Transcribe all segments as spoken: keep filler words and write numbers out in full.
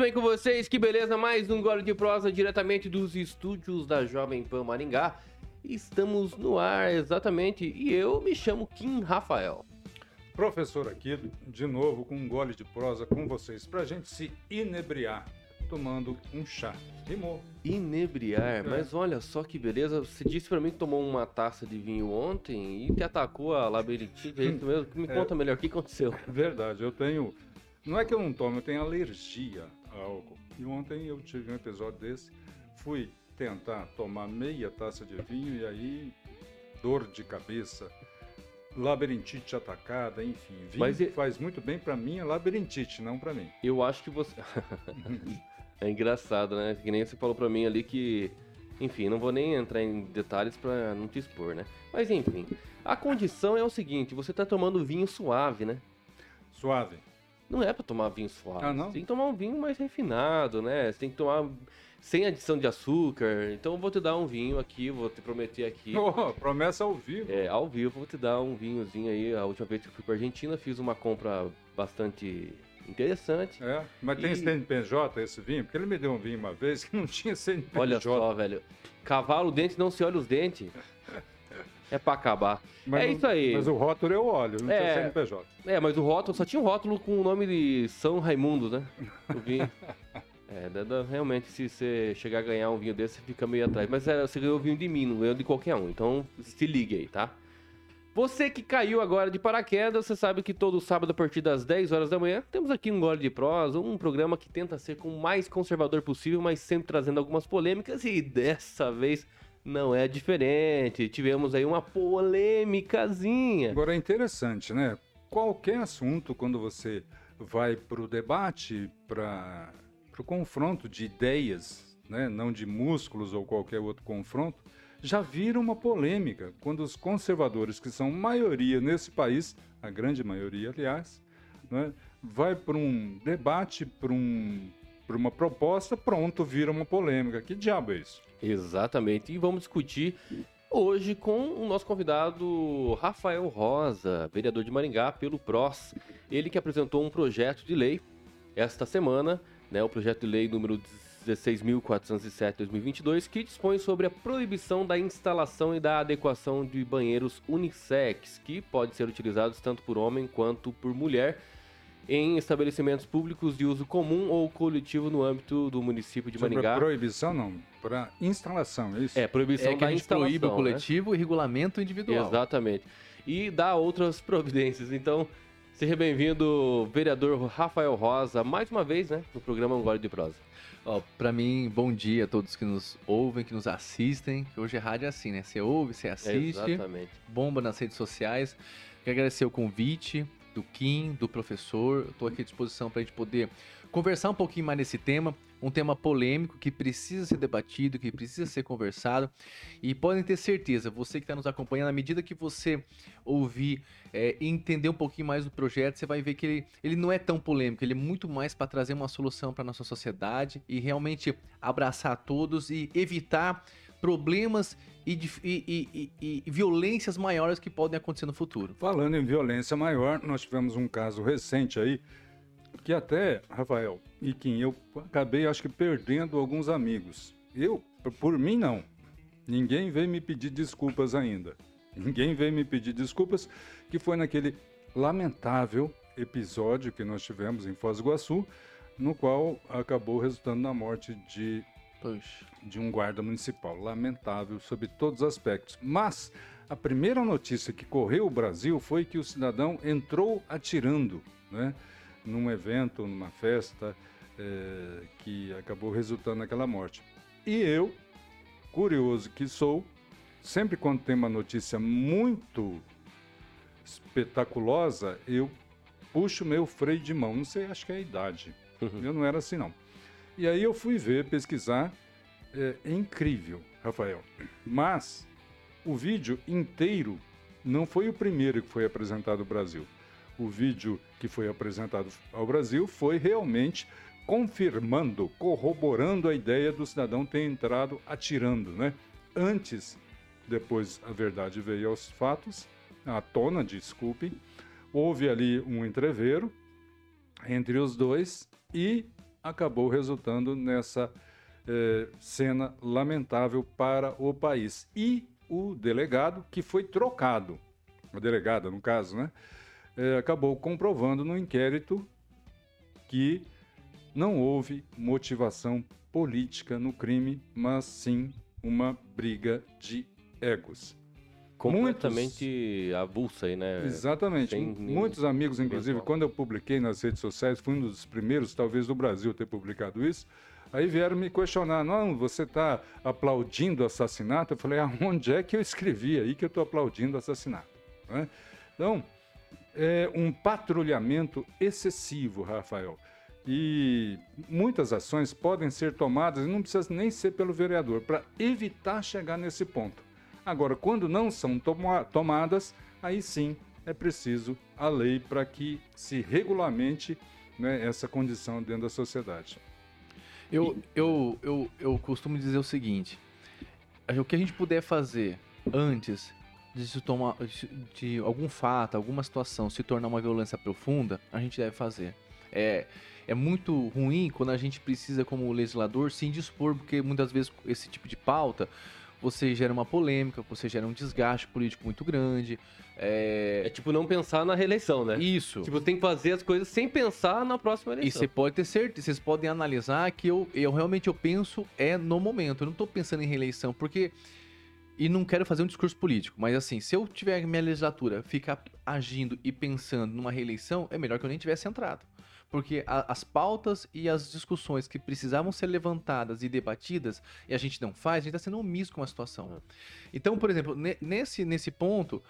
tudo bem com vocês? Que beleza, mais um Gole de Prosa diretamente dos estúdios da Jovem Pan Maringá. Estamos no ar, exatamente, e eu me chamo Kim Rafael. Professor aqui, de novo, com um gole de prosa com vocês, pra gente se inebriar, tomando um chá. Rimou. Inebriar, é. Mas olha só que beleza, você disse pra mim que tomou uma taça de vinho ontem e te atacou a labirintite, é isso mesmo? Me conta é. melhor, o que aconteceu? Verdade, eu tenho... Não é que eu não tomo, eu tenho alergia a álcool. E ontem eu tive um episódio desse, fui tentar tomar meia taça de vinho e aí dor de cabeça, labirintite atacada, enfim. Vinho Mas e... faz muito bem para minha labirintite, não para mim. Eu acho que você... É engraçado, né? Que nem você falou para mim ali que... Enfim, não vou nem entrar em detalhes para não te expor, né? Mas enfim, a condição é o seguinte, você tá tomando vinho suave, né? Suave. Não é pra tomar vinho suave. Ah, não? Você tem que tomar um vinho mais refinado, né? Você tem que tomar sem adição de açúcar. Então eu vou te dar um vinho aqui, vou te prometer aqui. Oh, promessa ao vivo. É, ao vivo. Vou te dar um vinhozinho aí. A última vez que eu fui pra Argentina, fiz uma compra bastante interessante. É, mas e... tem C N P J esse vinho? Porque ele me deu um vinho uma vez que não tinha C N P J. Olha só, velho. Cavalo, dente, não se olha os dentes. É pra acabar. Mas é o, isso aí. Mas o rótulo eu olho, não é, tem C N P J. É, mas o rótulo, só tinha um rótulo com o nome de São Raimundo, né? O vinho. É, da, da, realmente, se você chegar a ganhar um vinho desse, você fica meio atrás. Mas é, você ganhou vinho de mim, não ganhou de qualquer um. Então, se liga aí, tá? Você que caiu agora de paraquedas, você sabe que todo sábado, a partir das dez horas da manhã, temos aqui um Gole de Prosa, um programa que tenta ser com o mais conservador possível, mas sempre trazendo algumas polêmicas e dessa vez... Não é diferente, tivemos aí uma polêmicazinha. Agora é interessante, né? Qualquer assunto, quando você vai para o debate, para o confronto de ideias, né? Não de músculos ou qualquer outro confronto, já vira uma polêmica. Quando os conservadores, que são maioria nesse país, a grande maioria, aliás, né? Vai para um debate, para um... Por uma proposta, pronto, vira uma polêmica. Que diabo é isso? Exatamente. E vamos discutir hoje com o nosso convidado Rafael Rosa, vereador de Maringá pelo PROS. Ele que apresentou um projeto de lei esta semana, né, o projeto de lei número dezesseis mil quatrocentos e sete barra dois mil e vinte e dois, que dispõe sobre a proibição da instalação e da adequação de banheiros unissex, que podem ser utilizados tanto por homem quanto por mulher, em estabelecimentos públicos de uso comum ou coletivo no âmbito do município de Maringá. Sobre proibição, não. Para instalação, é isso? É, proibição é que da a gente instalação, proíbe o coletivo, né? E regulamento individual. Exatamente. E dá outras providências. Então, seja bem-vindo, vereador Rafael Rosa, mais uma vez, né, no programa Um Gole de Prosa. Oh, para mim, bom dia a todos que nos ouvem, que nos assistem. Hoje a rádio é assim, né? Você ouve, você assiste. Exatamente. Bomba nas redes sociais. Quero agradecer o convite do Kim, do professor. Estou aqui à disposição para a gente poder conversar um pouquinho mais nesse tema, um tema polêmico que precisa ser debatido, que precisa ser conversado, e podem ter certeza, você que está nos acompanhando, à medida que você ouvir e é, entender um pouquinho mais do projeto, você vai ver que ele, ele não é tão polêmico, ele é muito mais para trazer uma solução para a nossa sociedade e realmente abraçar todos e evitar problemas e, e, e, e violências maiores que podem acontecer no futuro. Falando em violência maior, nós tivemos um caso recente aí, que até, Rafael e Kim, eu acabei, acho que, perdendo alguns amigos. Eu, por mim, não. Ninguém veio me pedir desculpas ainda. Ninguém veio me pedir desculpas, que foi naquele lamentável episódio que nós tivemos em Foz do Iguaçu, no qual acabou resultando na morte de... de um guarda municipal, lamentável sob todos os aspectos. Mas a primeira notícia que correu o Brasil foi que o cidadão entrou atirando, né, num evento, numa festa, é, que acabou resultando naquela morte. E eu, curioso que sou, sempre quando tem uma notícia muito espetaculosa, eu puxo meu freio de mão. Não sei, acho que é a idade. Uhum. Eu não era assim, não. E aí eu fui ver, pesquisar, é, é incrível, Rafael, mas o vídeo inteiro não foi o primeiro que foi apresentado ao Brasil. O vídeo que foi apresentado ao Brasil foi realmente confirmando, corroborando a ideia do cidadão ter entrado atirando, né? Antes, depois a verdade veio aos fatos, à tona, desculpe, houve ali um entrevero entre os dois e... acabou resultando nessa eh, cena lamentável para o país. E o delegado, que foi trocado, a delegada no caso, né, eh, acabou comprovando no inquérito que não houve motivação política no crime, mas sim uma briga de egos. Completamente muitos... avulsa aí, né? Exatamente. Sem muitos nem... amigos, inclusive, Bem, quando eu publiquei nas redes sociais, fui um dos primeiros, talvez, do Brasil a ter publicado isso, aí vieram me questionar, não, você está aplaudindo assassinato? Eu falei, aonde é que eu escrevi aí que eu estou aplaudindo assassinato? Né? Então, é um patrulhamento excessivo, Rafael. E muitas ações podem ser tomadas, e não precisa nem ser pelo vereador, para evitar chegar nesse ponto. Agora, quando não são toma- tomadas, aí sim é preciso a lei para que se regulamente, né, essa condição dentro da sociedade. Eu, eu, eu, eu costumo dizer o seguinte, o que a gente puder fazer antes de, se tomar, de algum fato, alguma situação se tornar uma violência profunda, a gente deve fazer. É, é muito ruim quando a gente precisa, como legislador, se indispor, porque muitas vezes esse tipo de pauta, você gera uma polêmica, você gera um desgaste político muito grande. É... é tipo não pensar na reeleição, né? Isso. Tipo, tem que fazer as coisas sem pensar na próxima eleição. E você pode ter certeza, vocês podem analisar que eu, eu realmente eu penso é no momento. Eu não estou pensando em reeleição, porque... E não quero fazer um discurso político, mas assim, se eu tiver minha legislatura ficar agindo e pensando numa reeleição, é melhor que eu nem tivesse entrado. Porque a, as pautas e as discussões que precisavam ser levantadas e debatidas, e a gente não faz, a gente está sendo omisso com a situação. Então, por exemplo, ne, nesse, nesse ponto,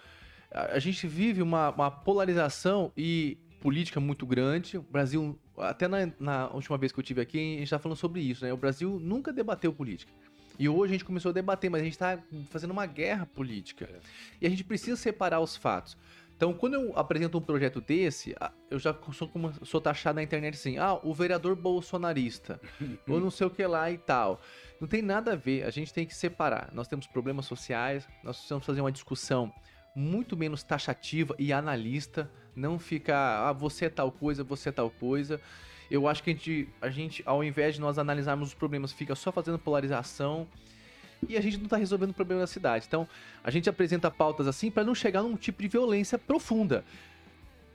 a, a gente vive uma, uma polarização e política muito grande. O Brasil, até na, na última vez que eu estive aqui, a gente estava falando sobre isso, né? O Brasil nunca debateu política. E hoje a gente começou a debater, mas a gente está fazendo uma guerra política. E a gente precisa separar os fatos. Então, quando eu apresento um projeto desse, eu já sou, sou taxado na internet assim, ah, o vereador bolsonarista, ou não sei o que lá e tal. Não tem nada a ver, a gente tem que separar. Nós temos problemas sociais, nós precisamos fazer uma discussão muito menos taxativa e analista, não ficar, ah, você é tal coisa, você é tal coisa. Eu acho que a gente, a gente, ao invés de nós analisarmos os problemas, fica só fazendo polarização, e a gente não está resolvendo o problema da cidade. Então, a gente apresenta pautas assim para não chegar num tipo de violência profunda.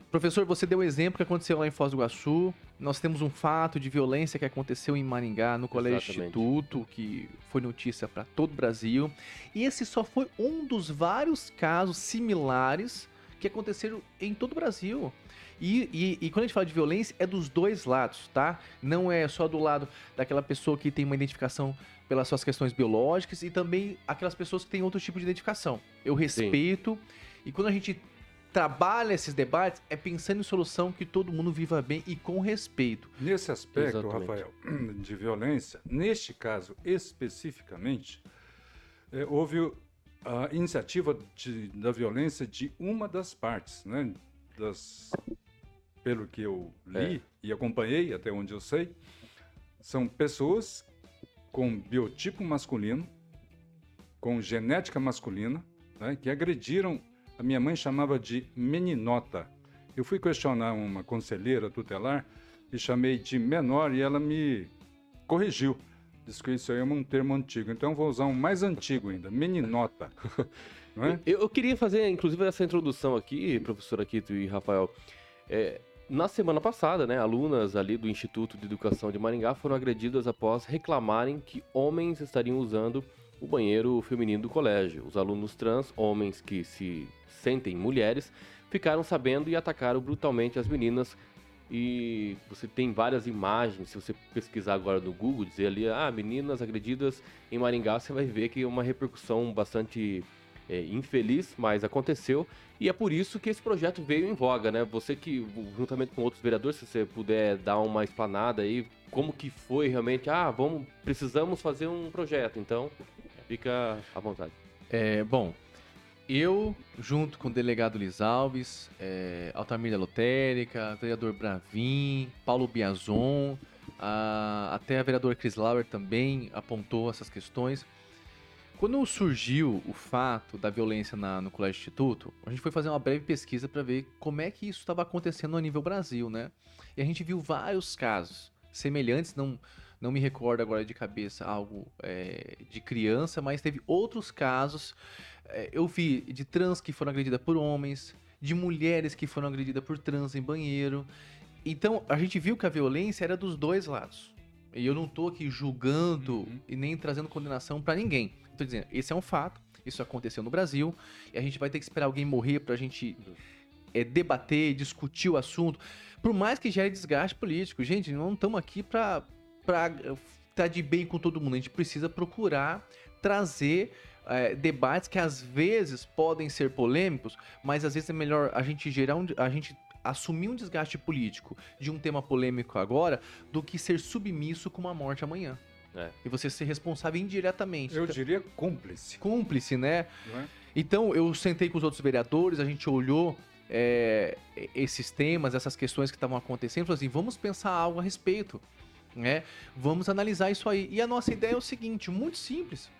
Professor, você deu um exemplo que aconteceu lá em Foz do Iguaçu. Nós temos um fato de violência que aconteceu em Maringá, no Colégio Instituto, que foi notícia para todo o Brasil. E esse só foi um dos vários casos similares que aconteceram em todo o Brasil. E, e, e quando a gente fala de violência, é dos dois lados, tá? Não é só do lado daquela pessoa que tem uma identificação pelas suas questões biológicas e também aquelas pessoas que têm outro tipo de identificação. Eu respeito. Sim. E quando a gente trabalha esses debates, é pensando em solução que todo mundo viva bem e com respeito. Nesse aspecto, exatamente. Rafael, de violência, neste caso especificamente, é, houve a iniciativa de, da violência de uma das partes, né? Das, pelo que eu li é. e acompanhei, até onde eu sei, são pessoas com biotipo masculino, com genética masculina, né, que agrediram, a minha mãe chamava de meninota. Eu fui questionar uma conselheira tutelar e chamei de menor e ela me corrigiu. Diz que isso aí é um termo antigo, então vou usar um mais antigo ainda, meninota. Não é? eu, eu queria fazer, inclusive, essa introdução aqui, professor Akito e Rafael. É, na semana passada, né, alunas ali do Instituto de Educação de Maringá foram agredidas após reclamarem que homens estariam usando o banheiro feminino do colégio. Os alunos trans, homens que se sentem mulheres, ficaram sabendo e atacaram brutalmente as meninas. E você tem várias imagens, se você pesquisar agora no Google, dizer ali, ah, meninas agredidas em Maringá, você vai ver que é uma repercussão bastante é, infeliz, mas aconteceu. E é por isso que esse projeto veio em voga, né? Você que, juntamente com outros vereadores, se você puder dar uma explanada aí, como que foi realmente, ah, vamos, precisamos fazer um projeto, então fica à vontade. É, bom... Eu, junto com o delegado Liz Alves, é, Altamira Lotérica, vereador Bravim, Paulo Biazon, a, até a vereadora Chris Lauer também apontou essas questões. Quando surgiu o fato da violência na, no Colégio Instituto, a gente foi fazer uma breve pesquisa para ver como é que isso estava acontecendo a nível Brasil, né? E a gente viu vários casos semelhantes, não, não me recordo agora de cabeça algo é, de criança, mas teve outros casos, é, eu vi de trans que foram agredidas por homens, de mulheres que foram agredidas por trans em banheiro. Então, a gente viu que a violência era dos dois lados. E eu não estou aqui julgando uhum. e nem trazendo condenação para ninguém. Estou dizendo, esse é um fato, isso aconteceu no Brasil, e a gente vai ter que esperar alguém morrer para a gente é, debater, discutir o assunto, por mais que gere desgaste político. Gente, não estamos aqui para estar de bem com todo mundo, a gente precisa procurar trazer é, debates que às vezes podem ser polêmicos, mas às vezes é melhor a gente gerar um... A gente assumir um desgaste político de um tema polêmico agora do que ser submisso com uma morte amanhã. É. E você ser responsável indiretamente. Eu então, diria cúmplice. Cúmplice, né? Não é? Então, eu sentei com os outros vereadores, a gente olhou é, esses temas, essas questões que estavam acontecendo, e falou assim, vamos pensar algo a respeito, né? Vamos analisar isso aí. E a nossa ideia é o seguinte, muito simples.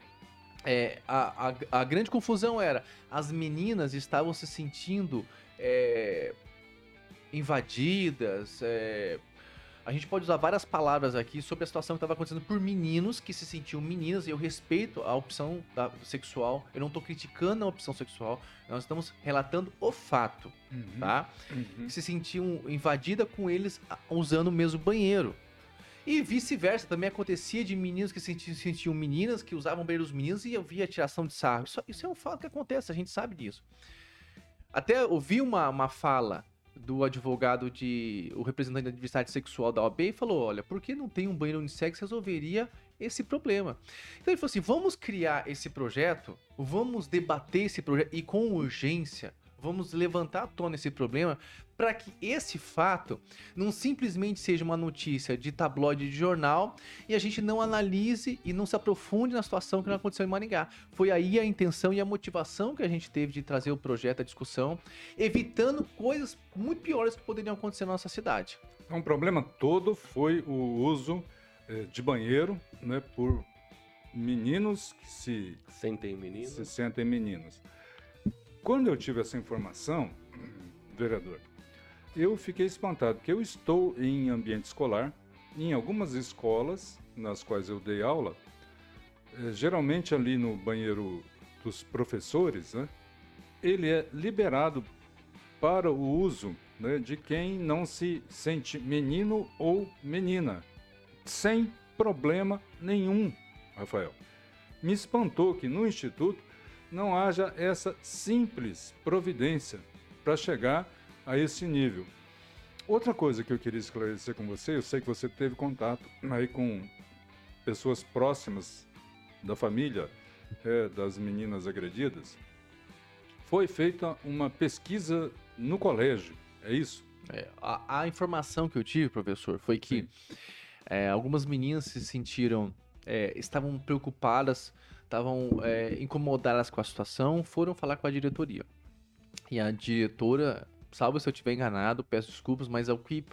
É, a, a, a grande confusão era, as meninas estavam se sentindo... É, invadidas, é... a gente pode usar várias palavras aqui sobre a situação que estava acontecendo por meninos que se sentiam meninas, e eu respeito a opção da... sexual, eu não estou criticando a opção sexual, nós estamos relatando o fato, uhum. tá? Uhum. Se sentiam invadidas com eles usando o mesmo banheiro. E vice-versa, também acontecia de meninos que se sentiam meninas, que usavam o banheiro dos meninos, e havia tiração de sarro. Isso, isso é um fato que acontece, a gente sabe disso. Até ouvi uma, uma fala do advogado, de o representante da diversidade sexual da O A B, e falou, olha, por que não tem um banheiro unissex, resolveria esse problema. Então ele falou assim, vamos criar esse projeto, vamos debater esse projeto, e com urgência, vamos levantar à tona esse problema, para que esse fato não simplesmente seja uma notícia de tabloide de jornal, e a gente não analise e não se aprofunde na situação que não aconteceu em Maringá. Foi aí a intenção e a motivação que a gente teve de trazer o projeto à discussão, evitando coisas muito piores que poderiam acontecer na nossa cidade. Então, o problema todo foi o uso de banheiro, né, por meninos que se sentem meninos. Se sentem meninos. Quando eu tive essa informação, vereador, eu fiquei espantado, porque eu estou em ambiente escolar, em algumas escolas nas quais eu dei aula, geralmente ali no banheiro dos professores, né, ele é liberado para o uso, né, de quem não se sente menino ou menina, sem problema nenhum, Rafael. Me espantou que no Instituto não haja essa simples providência para chegar a esse nível. Outra coisa que eu queria esclarecer com você, eu sei que você teve contato aí com pessoas próximas da família é, das meninas agredidas. Foi feita uma pesquisa no colégio, é isso? É, a, a informação que eu tive, professor, foi que é, algumas meninas se sentiram, é, estavam preocupadas, estavam é, incomodadas com a situação, foram falar com a diretoria. E a diretora, salvo se eu estiver enganado, peço desculpas, mas ao que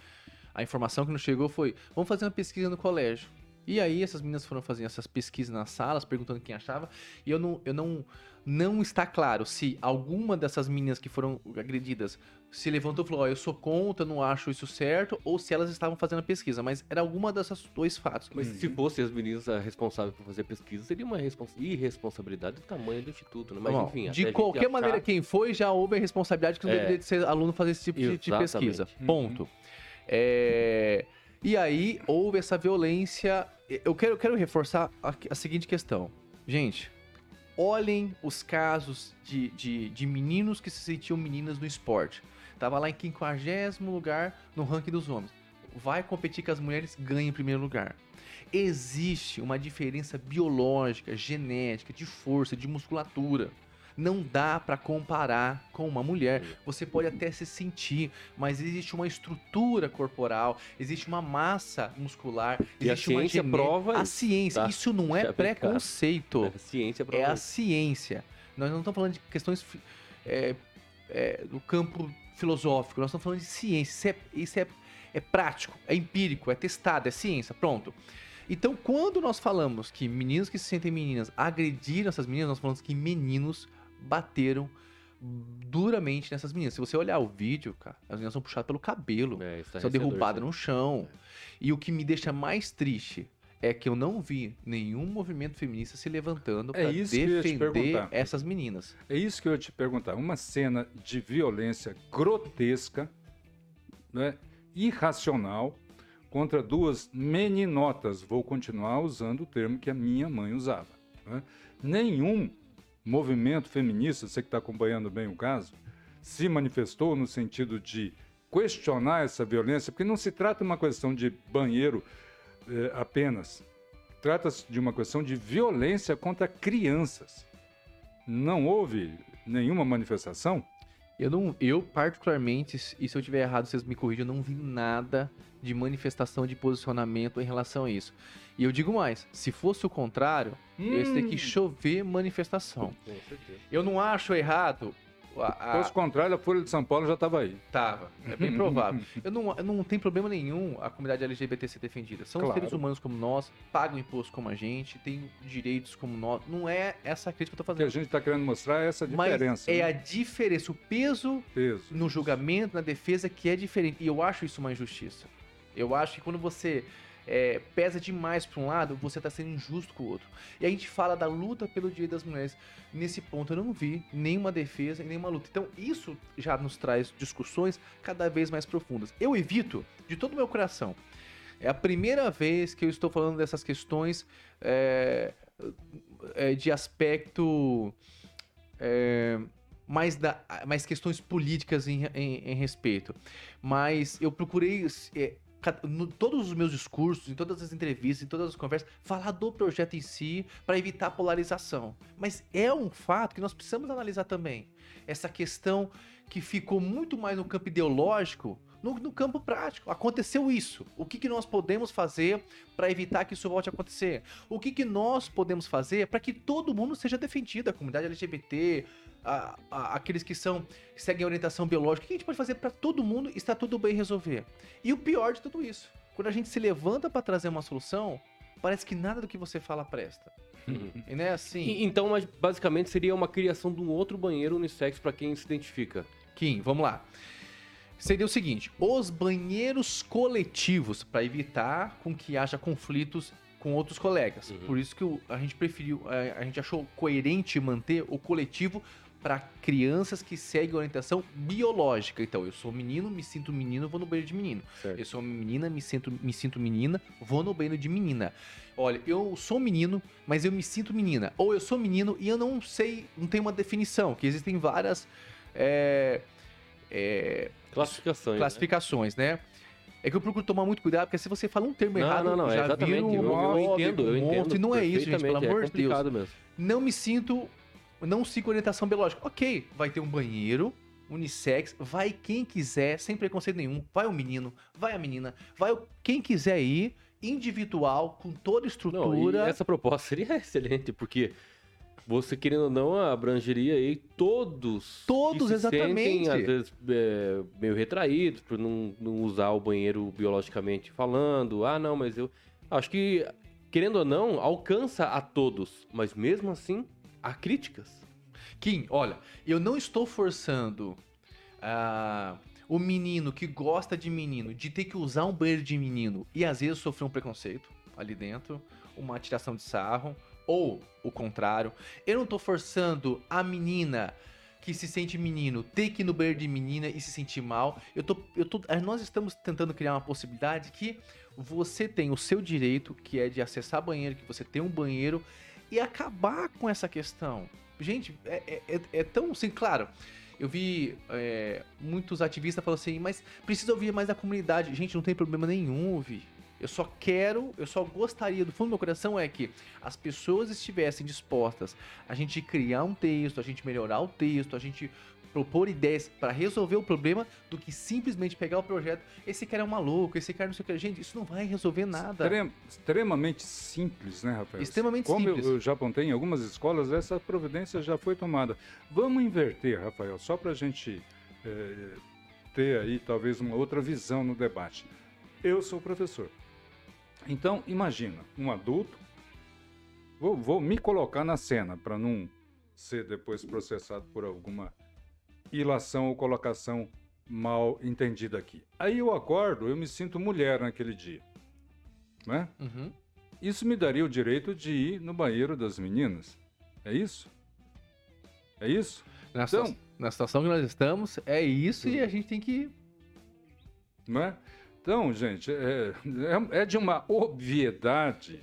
a informação que nos chegou foi, vamos fazer uma pesquisa no colégio. E aí essas meninas foram fazer essas pesquisas nas salas, perguntando quem achava, e eu não, eu não, não está claro se alguma dessas meninas que foram agredidas se levantou e falou, ó, oh, eu sou contra, não acho isso certo, ou se elas estavam fazendo a pesquisa, mas era alguma dessas dois fatos. Mas uhum. se fossem as meninas responsáveis por fazer pesquisa, seria uma respons- irresponsabilidade do tamanho do Instituto, né? Mas não, enfim... De qualquer maneira, achar... quem foi, já houve a responsabilidade que não é. deveria de ser aluno fazer esse tipo de, de pesquisa. Ponto. Uhum. É... E aí, houve essa violência... Eu quero, eu quero reforçar a, a seguinte questão. Gente, olhem os casos de, de, de meninos que se sentiam meninas no esporte. Tava lá em quinquagésimo lugar no ranking dos homens. Vai competir com as mulheres, ganha em primeiro lugar. Existe uma diferença biológica, genética, de força, de musculatura. Não dá para comparar com uma mulher. Você pode até se sentir, mas existe uma estrutura corporal, existe uma massa muscular, existe e a ciência uma prova a ciência. Tá. Isso não é preconceito. A ciência prova. É a ciência. Nós não estamos falando de questões é, é, do campo filosófico. Nós estamos falando de ciência. Isso é, isso é, é prático, é empírico, é testado, é ciência. Pronto. Então, quando nós falamos que meninos que se sentem meninas agrediram essas meninas, nós falamos que meninos bateram duramente nessas meninas. Se você olhar o vídeo, cara, as meninas são puxadas pelo cabelo, é, são derrubadas no chão. É. E o que me deixa mais triste é que eu não vi nenhum movimento feminista se levantando é para defender essas meninas. É isso que eu ia te perguntar. Uma cena de violência grotesca, né, irracional, contra duas meninotas. Vou continuar usando o termo que a minha mãe usava. Né? Nenhum movimento feminista, você que está acompanhando bem o caso, se manifestou no sentido de questionar essa violência, porque não se trata de uma questão de banheiro eh, apenas. Trata-se de uma questão de violência contra crianças. Não houve nenhuma manifestação? Eu, não, eu particularmente, e se eu estiver errado, vocês me corrigem, eu não vi nada de manifestação de posicionamento em relação a isso. E eu digo mais, se fosse o contrário, hum. ia ter que chover manifestação. Com certeza. Eu não acho errado... A, a... Se fosse o contrário, a Folha de São Paulo já estava aí. Estava, é bem provável. eu não, não tem problema nenhum a comunidade L G B T ser defendida. São claro. Seres humanos como nós, pagam imposto como a gente, têm direitos como nós. Não é essa a crítica que eu estou fazendo. O que a gente está querendo mostrar é essa diferença. Mas é né? a diferença, o peso, peso no julgamento, na defesa, que é diferente. E eu acho isso uma injustiça. Eu acho que quando você é, pesa demais para um lado, você está sendo injusto com o outro. E a gente fala da luta pelo direito das mulheres. Nesse ponto eu não vi nenhuma defesa e nenhuma luta. Então isso já nos traz discussões cada vez mais profundas. Eu evito de todo o meu coração. É a primeira vez que eu estou falando dessas questões é, é, de aspecto... É, Mais, da, mais questões políticas em, em, em respeito. Mas eu procurei... É, em todos os meus discursos, em todas as entrevistas, em todas as conversas, falar do projeto em si para evitar a polarização. Mas é um fato que nós precisamos analisar também. Essa questão que ficou muito mais no campo ideológico, no, no campo prático. Aconteceu isso. O que, que nós podemos fazer para evitar que isso volte a acontecer? O que, que nós podemos fazer para que todo mundo seja defendido? A comunidade L G B T, a, a, aqueles que são, que seguem a orientação biológica. O que a gente pode fazer para todo mundo estar tudo bem resolver? E o pior de tudo isso, quando a gente se levanta para trazer uma solução, parece que nada do que você fala presta. E não é assim. E, então, mas basicamente seria uma criação de um outro banheiro unissex para quem se identifica. Kim, vamos lá. Seria o seguinte, os banheiros coletivos, para evitar com que haja conflitos com outros colegas. Uhum. Por isso que a gente preferiu, a gente achou coerente manter o coletivo para crianças que seguem orientação biológica. Então, eu sou menino, me sinto menino, vou no banheiro de menino. Certo. Eu sou menina, me sinto, me sinto menina, vou no banheiro de menina. Olha, eu sou menino, mas eu me sinto menina. Ou eu sou menino e eu não sei, não tenho uma definição, que existem várias... É, é, Classificações. Classificações, né? né? É que eu procuro tomar muito cuidado, porque se você fala um termo não, errado, não, não, já exatamente. Vira um eu, eu, eu entendo, eu entendo. Monte, e não é isso, gente, pelo amor de Deus. Mesmo. Não me sinto, não sigo orientação biológica. Ok, vai ter um banheiro, unissex, vai quem quiser, sem preconceito nenhum. Vai o menino, vai a menina, vai o, quem quiser ir, individual, com toda estrutura. Não, e essa proposta seria excelente, porque... Você, querendo ou não, abrangeria aí todos, todos que se exatamente. Sentem, às vezes, é, meio retraídos por não, não usar o banheiro biologicamente falando. Ah, não, mas eu... Acho que, querendo ou não, alcança a todos, mas mesmo assim, há críticas. Kim, olha, eu não estou forçando ah, o menino que gosta de menino de ter que usar um banheiro de menino e, às vezes, sofrer um preconceito ali dentro, uma tiração de sarro... Ou o contrário. Eu não tô forçando a menina que se sente menino ter que ir no banheiro de menina e se sentir mal. Eu tô, eu tô, nós estamos tentando criar uma possibilidade que você tem o seu direito, que é de acessar banheiro, que você tem um banheiro, e acabar com essa questão. Gente, é, é, é tão assim, claro... Eu vi é, muitos ativistas falando assim, mas precisa ouvir mais da comunidade. Gente, não tem problema nenhum ouvir. Eu só quero, eu só gostaria do fundo do meu coração é que as pessoas estivessem dispostas a gente criar um texto, a gente melhorar o texto, a gente propor ideias para resolver o problema do que simplesmente pegar o projeto. Esse cara é um maluco, esse cara não sei o que. Gente, isso não vai resolver nada. Extrem, extremamente simples, né, Rafael? Extremamente Como simples. Como eu, eu já apontei em algumas escolas, essa providência já foi tomada. Vamos inverter, Rafael, só para a gente é, ter aí talvez uma outra visão no debate. Eu sou professor. Então, imagina, um adulto, vou, vou me colocar na cena para não ser depois processado por alguma ilação ou colocação mal entendida aqui. Aí eu acordo, eu me sinto mulher naquele dia, né? Uhum. Isso me daria o direito de ir no banheiro das meninas. É isso? É isso? Na, então, situação, na situação que nós estamos, é isso, sim. E a gente tem que... Não é? Então, gente, é, é, é de uma obviedade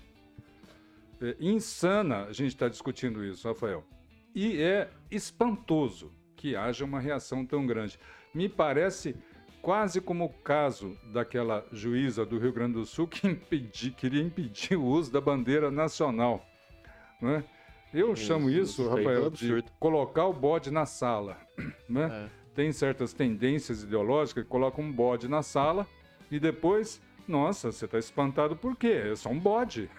é, insana a gente estar discutindo isso, Rafael. E é espantoso que haja uma reação tão grande. Me parece quase como o caso daquela juíza do Rio Grande do Sul que impedi, queria impedir o uso da bandeira nacional, né? Eu isso, chamo isso, isso Rafael, é de colocar o bode na sala, né? É. Tem certas tendências ideológicas que colocam um bode na sala e depois, nossa, você está espantado por quê? É só um bode.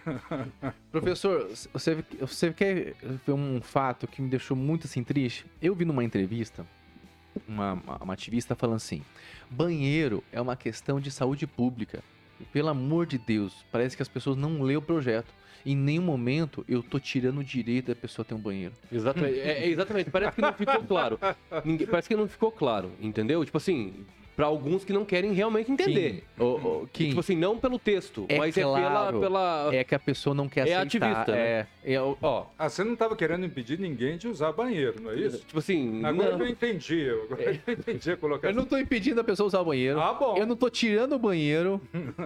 Professor, você, você quer ver um fato que me deixou muito assim triste? Eu vi numa entrevista Uma, uma ativista falando assim: banheiro é uma questão de saúde pública. Pelo amor de Deus, parece que as pessoas não lêem o projeto. Em nenhum momento eu tô tirando o direito da pessoa ter um banheiro. Exatamente, é, é, exatamente. Parece que não ficou claro. Ninguém, parece que não ficou claro, entendeu? Tipo assim, para alguns que não querem realmente entender. Kim, o, o, Kim, tipo assim, não pelo texto, é mas claro, é pela, pela... É que a pessoa não quer aceitar. É ativista, né? É, é, ó. Ah, você não estava querendo impedir ninguém de usar banheiro, não é isso? Tipo assim... Agora não. eu entendi, agora é. eu entendi a colocação. Eu não estou impedindo a pessoa usar o banheiro. Ah, bom. Eu não estou tirando o banheiro.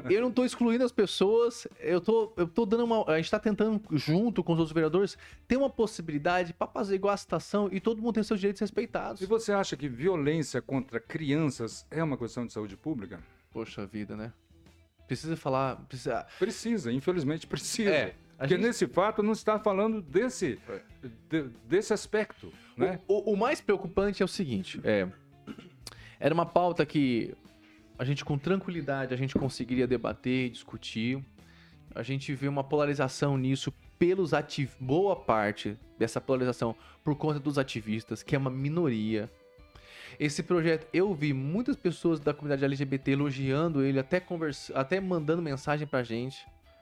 Eu não estou excluindo as pessoas. Eu tô, eu tô dando uma... A gente está tentando, junto com os outros vereadores, ter uma possibilidade para fazer igual a citação e todo mundo tem seus direitos respeitados. E você acha que violência contra crianças é uma questão de saúde pública? Poxa vida, né? Precisa falar... Precisa, precisa infelizmente precisa. É, porque gente... nesse fato não está falando desse, de, desse aspecto, né? O, o, o mais preocupante é o seguinte, é, era uma pauta que a gente com tranquilidade a gente conseguiria debater e discutir. A gente vê uma polarização nisso pelos ativ... Boa parte dessa polarização por conta dos ativistas, que é uma minoria. Esse projeto, eu vi muitas pessoas da comunidade L G B T elogiando ele, até, conversa, até mandando mensagem pra gente,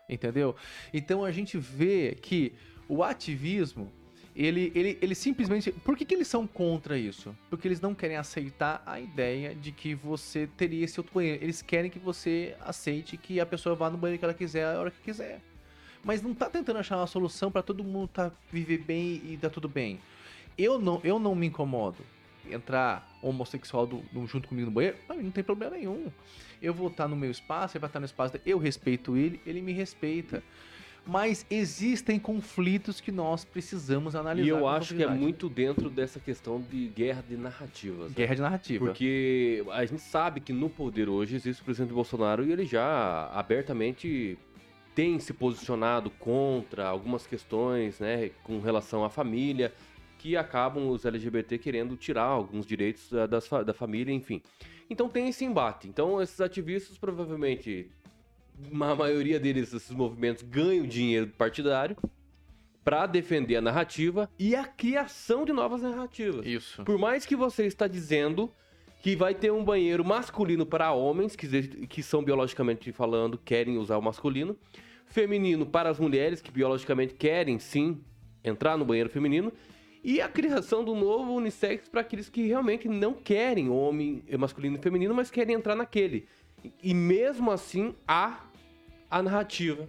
entendeu? Então a gente vê que o ativismo, ele, ele, ele simplesmente... Por que que eles são contra isso? Porque eles não querem aceitar a ideia de que você teria esse outro banheiro. Eles querem que você aceite que a pessoa vá no banheiro que ela quiser, a hora que quiser. Mas não tá tentando achar uma solução pra todo mundo tá, viver bem e tá tudo bem. Eu não, eu não me incomodo. Entrar homossexual do, do, junto comigo no banheiro, não tem problema nenhum. Eu vou estar no meu espaço, ele vai estar no espaço dele, eu respeito ele, ele me respeita. Mas existem conflitos que nós precisamos analisar. E eu acho que é muito dentro dessa questão de guerra de narrativas. Guerra de narrativa. Porque a gente sabe que no poder hoje existe o presidente Bolsonaro e ele já abertamente tem se posicionado contra algumas questões, né, com relação à família, que acabam os L G B T querendo tirar alguns direitos da, das, da família, enfim. Então tem esse embate. Então esses ativistas, provavelmente, a maioria deles, esses movimentos, ganham dinheiro partidário para defender a narrativa e a criação de novas narrativas. Isso. Por mais que você está dizendo que vai ter um banheiro masculino para homens, que, que são biologicamente falando, querem usar o masculino, feminino para as mulheres, que biologicamente querem, sim, entrar no banheiro feminino, e a criação do novo unissex para aqueles que realmente não querem homem masculino e feminino, mas querem entrar naquele. E mesmo assim, há a narrativa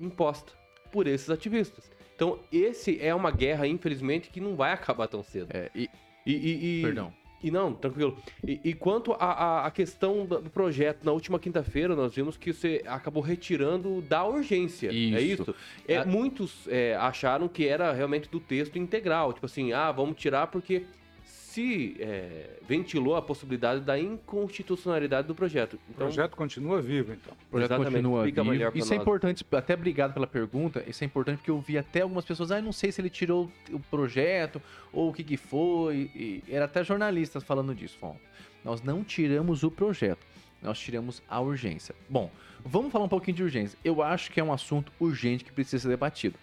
imposta por esses ativistas. Então, esse é uma guerra, infelizmente, que não vai acabar tão cedo. É, e, e, e, e, Perdão. E não, tranquilo. E, e quanto à questão do projeto, na última quinta-feira nós vimos que você acabou retirando da urgência. Isso. É isso? É, a... Muitos é, acharam que era realmente do texto integral. Tipo assim, ah, vamos tirar porque se é, ventilou a possibilidade da inconstitucionalidade do projeto. Então, o projeto continua vivo, então. O projeto exatamente, continua fica vivo. Melhor pra isso nós. É importante, até obrigado pela pergunta, isso é importante porque eu vi até algumas pessoas, ah, eu não sei se ele tirou o projeto ou o que que foi, e era até jornalistas falando disso. Bom, nós não tiramos o projeto, nós tiramos a urgência. Bom, vamos falar um pouquinho de urgência. Eu acho que é um assunto urgente que precisa ser debatido.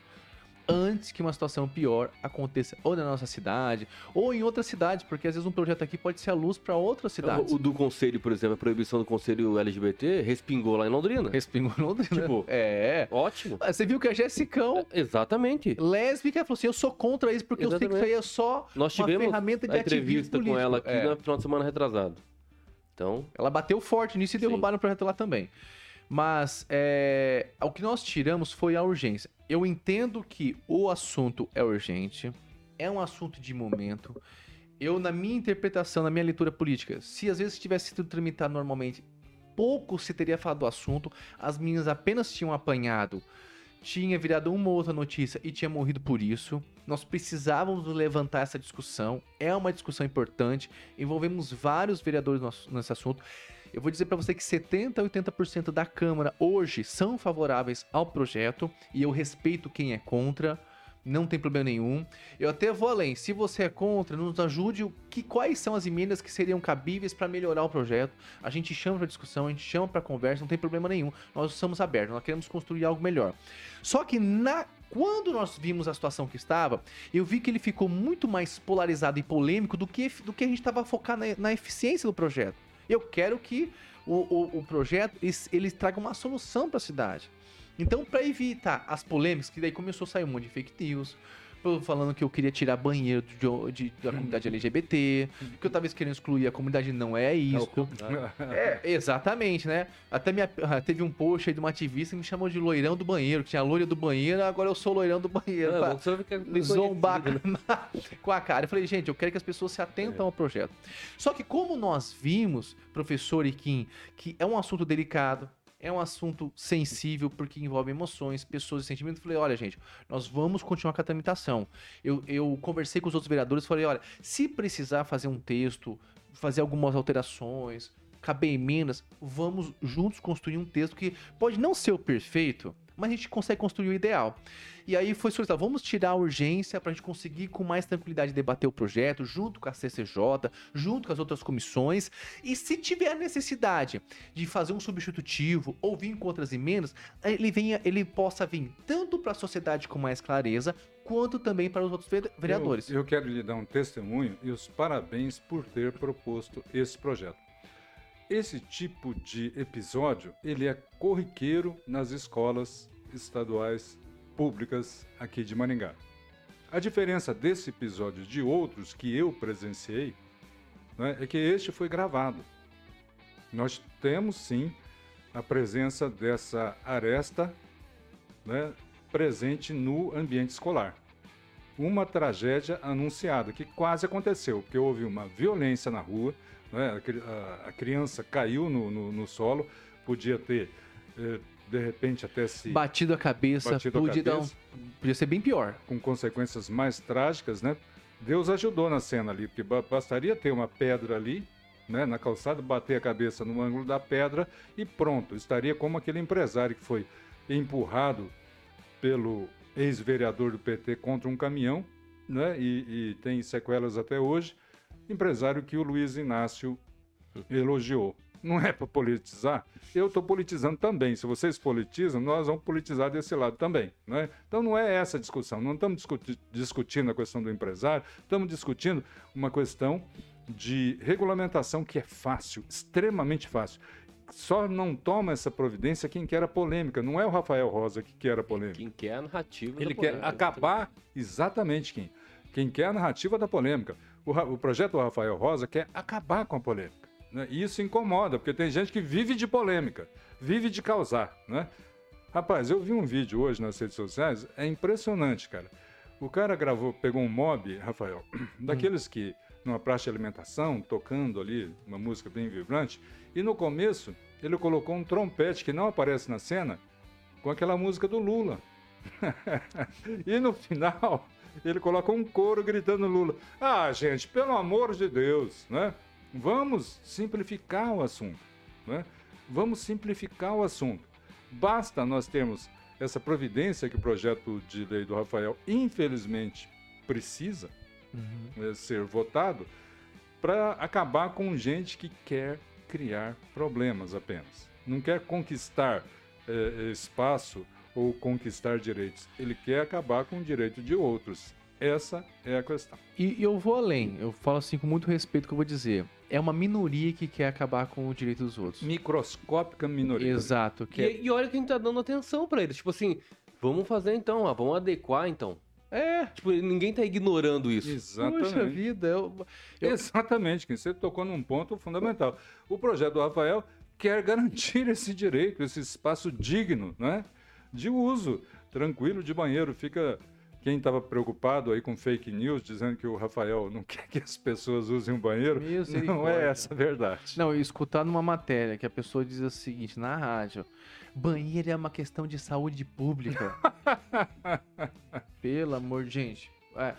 antes que uma situação pior aconteça ou na nossa cidade ou em outra cidade, porque às vezes um projeto aqui pode ser a luz para outra cidade. O do conselho, por exemplo, a proibição do conselho L G B T respingou lá em Londrina. Respingou em Londrina. Tipo, é, ótimo. Você viu que a Jessicão, é, exatamente, lésbica, falou assim, eu sou contra isso porque exatamente. Eu sei que isso aí é só Nós uma ferramenta de ativismo político. Nós tivemos a entrevista com ela aqui é. no final de semana retrasado. Então, ela bateu forte nisso e derrubaram o projeto lá também. Mas é, o que nós tiramos foi a urgência. Eu entendo que o assunto é urgente, é um assunto de momento. Eu, na minha interpretação, na minha leitura política, se às vezes tivesse sido tramitado normalmente, pouco se teria falado do assunto. As meninas apenas tinham apanhado, tinha virado uma ou outra notícia e tinha morrido por isso. Nós precisávamos levantar essa discussão. É uma discussão importante. Envolvemos vários vereadores nesse assunto. Eu vou dizer para você que setenta a oitenta por cento da Câmara hoje são favoráveis ao projeto e eu respeito quem é contra, não tem problema nenhum. Eu até vou além, se você é contra, nos ajude o que, quais são as emendas que seriam cabíveis para melhorar o projeto. A gente chama para discussão, a gente chama para conversa, não tem problema nenhum. Nós estamos abertos, nós queremos construir algo melhor. Só que na Quando nós vimos a situação que estava, eu vi que ele ficou muito mais polarizado e polêmico do que, do que a gente estava focado na, na eficiência do projeto. Eu quero que o, o, o projeto ele, ele traga uma solução para a cidade. Então, para evitar as polêmicas, que daí começou a sair um monte de fake news, falando que eu queria tirar banheiro de, de, da comunidade L G B T, que eu estava querendo excluir a comunidade, não é isso. É, exatamente, né? Até minha, teve um post aí de uma ativista que me chamou de loirão do banheiro, que tinha a loira do banheiro, agora eu sou loirão do banheiro. Não, pra zombar com a cara. Eu falei, gente, eu quero que as pessoas se atentam é. ao projeto. Só que como nós vimos, professor e Kim, que é um assunto delicado, é um assunto sensível porque envolve emoções, pessoas e sentimentos. Falei, olha, gente, nós vamos continuar com a tramitação. Eu, eu conversei com os outros vereadores e falei, olha, se precisar fazer um texto, fazer algumas alterações, caber emendas, vamos juntos construir um texto que pode não ser o perfeito, mas a gente consegue construir o ideal. E aí foi solicitado, vamos tirar a urgência para a gente conseguir com mais tranquilidade debater o projeto junto com a C C J, junto com as outras comissões, e se tiver necessidade de fazer um substitutivo ou vir com outras emendas, ele, venha, ele possa vir tanto para a sociedade com mais clareza, quanto também para os outros vereadores. Eu, eu quero lhe dar um testemunho e os parabéns por ter proposto esse projeto. Esse tipo de episódio, ele é corriqueiro nas escolas estaduais públicas aqui de Maringá. A diferença desse episódio de outros que eu presenciei, né, é que este foi gravado. Nós temos, sim, a presença dessa aresta, né, presente no ambiente escolar. Uma tragédia anunciada, que quase aconteceu, porque houve uma violência na rua, a criança caiu no, no, no solo, podia ter, de repente, até se... Batido a cabeça, batido podia, a cabeça, dar um... podia ser bem pior. Com consequências mais trágicas, né? Deus ajudou na cena ali, porque bastaria ter uma pedra ali, né, na calçada, bater a cabeça no ângulo da pedra e pronto, estaria como aquele empresário que foi empurrado pelo ex-vereador do P T contra um caminhão, né, e, e tem sequelas até hoje. Empresário que o Luiz Inácio elogiou. Não é para politizar? Eu estou politizando também. Se vocês politizam, nós vamos politizar desse lado também, né? Então não é essa a discussão. Não estamos discuti- discutindo a questão do empresário, estamos discutindo uma questão de regulamentação que é fácil, extremamente fácil. Só não toma essa providência quem quer a polêmica. Não é o Rafael Rosa que quer a polêmica. Quem quer a narrativa da polêmica. Ele quer acabar, exatamente, quem? Quem quer a narrativa da polêmica. O, o projeto do Rafael Rosa quer acabar com a polêmica, né? E isso incomoda, porque tem gente que vive de polêmica, vive de causar, né? Rapaz, eu vi um vídeo hoje nas redes sociais, é impressionante, cara. O cara gravou, pegou um mob, Rafael, daqueles que, numa praça de alimentação, tocando ali uma música bem vibrante, e no começo ele colocou um trompete que não aparece na cena, com aquela música do Lula. E no final... ele coloca um coro gritando Lula. Ah, gente, pelo amor de Deus, né? Vamos simplificar o assunto, né? Vamos simplificar o assunto. Basta nós termos essa providência que o projeto de lei do Rafael, infelizmente, precisa uhum. né, ser votado para acabar com gente que quer criar problemas apenas. Não quer conquistar eh, espaço ou conquistar direitos. Ele quer acabar com o direito de outros. Essa é a questão. E eu vou além. Eu falo assim com muito respeito que eu vou dizer. É uma minoria que quer acabar com o direito dos outros. Microscópica minoria. Exato. Que... E, e olha que a gente tá dando atenção pra eles. Tipo assim, vamos fazer então, ó, vamos adequar então. É. Tipo, ninguém tá ignorando isso. Exatamente. Poxa vida. Eu, eu... Exatamente, Kim. Você tocou num ponto fundamental. O projeto do Rafael quer garantir esse direito, esse espaço digno, né? De uso, tranquilo de banheiro, fica... Quem estava preocupado aí com fake news, dizendo que o Rafael não quer que as pessoas usem o banheiro, não é essa a verdade. Não, eu escutar numa matéria que a pessoa diz o seguinte, na rádio, banheiro é uma questão de saúde pública. Pelo amor de... Gente, é,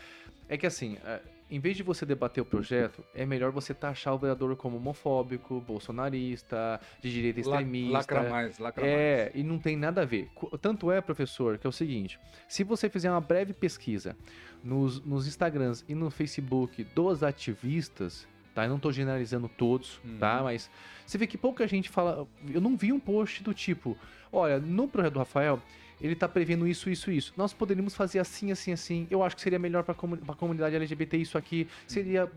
é que assim, é, em vez de você debater o projeto, é melhor você taxar o vereador como homofóbico, bolsonarista, de direita extremista. Lacra mais, lacra mais. É, e não tem nada a ver. Tanto é, professor, que é o seguinte, se você fizer uma breve pesquisa nos, nos Instagrams e no Facebook dos ativistas, tá? Eu não tô generalizando todos, uhum. tá? Mas você vê que pouca gente fala... Eu não vi um post do tipo, olha, no projeto do Rafael... Ele tá prevendo isso, isso, isso. Nós poderíamos fazer assim, assim, assim. Eu acho que seria melhor pra comu- pra comunidade L G B T isso aqui. Seria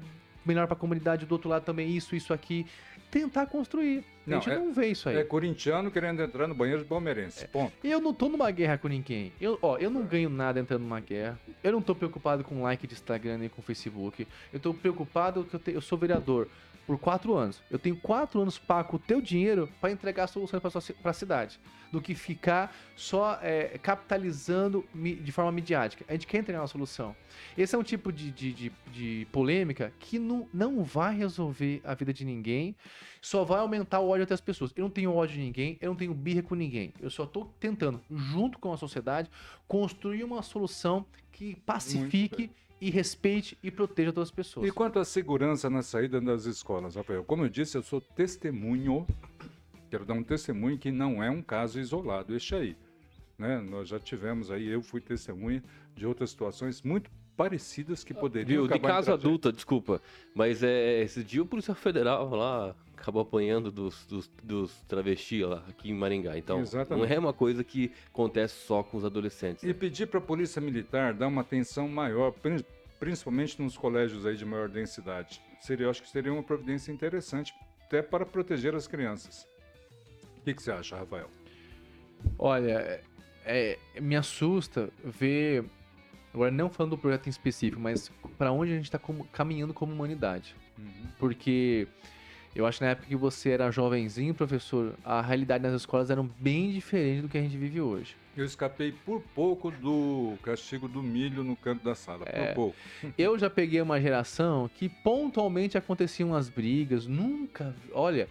melhor pra comunidade do outro lado também isso, isso aqui. Tentar construir. Não, a gente é, não vê isso aí. É corintiano querendo entrar no banheiro de palmeirense. É. Ponto. Eu não tô numa guerra com ninguém. Eu, ó, eu não ganho nada entrando numa guerra. Eu não tô preocupado com like de Instagram nem com Facebook. Eu tô preocupado que eu, te, eu sou vereador por quatro anos. Eu tenho quatro anos pago o teu dinheiro pra entregar soluções pra, sua, pra cidade. Do que ficar só é, capitalizando de forma midiática. A gente quer entregar uma solução. Esse é um tipo de, de, de, de polêmica que não, não vai resolver a vida de ninguém, só vai aumentar o ódio até as pessoas. Eu não tenho ódio de ninguém, eu não tenho birra com ninguém. Eu só estou tentando, junto com a sociedade, construir uma solução que pacifique e respeite e proteja todas as pessoas. E quanto à segurança na saída das escolas, Rafael? Como eu disse, eu sou testemunho... Quero dar um testemunho que não é um caso isolado, este aí, né? Nós já tivemos aí, eu fui testemunha de outras situações muito parecidas que poderiam Viu, acabar... De casa adulta, desculpa, mas é, esse dia o Polícia Federal lá acabou apanhando dos, dos, dos travestis lá aqui em Maringá, então Exatamente. Não é uma coisa que acontece só com os adolescentes. E né? Pedir para a Polícia Militar dar uma atenção maior, principalmente nos colégios aí de maior densidade, seria, acho que seria uma providência interessante até para proteger as crianças. O que, que você acha, Rafael? Olha, é, me assusta ver, agora não falando do projeto em específico, mas para onde a gente está caminhando como humanidade. Uhum. Porque eu acho que na época que você era jovenzinho, professor, a realidade nas escolas era bem diferente do que a gente vive hoje. Eu escapei por pouco do castigo do milho no canto da sala, é, por pouco. Eu já peguei uma geração que pontualmente aconteciam as brigas, nunca, olha...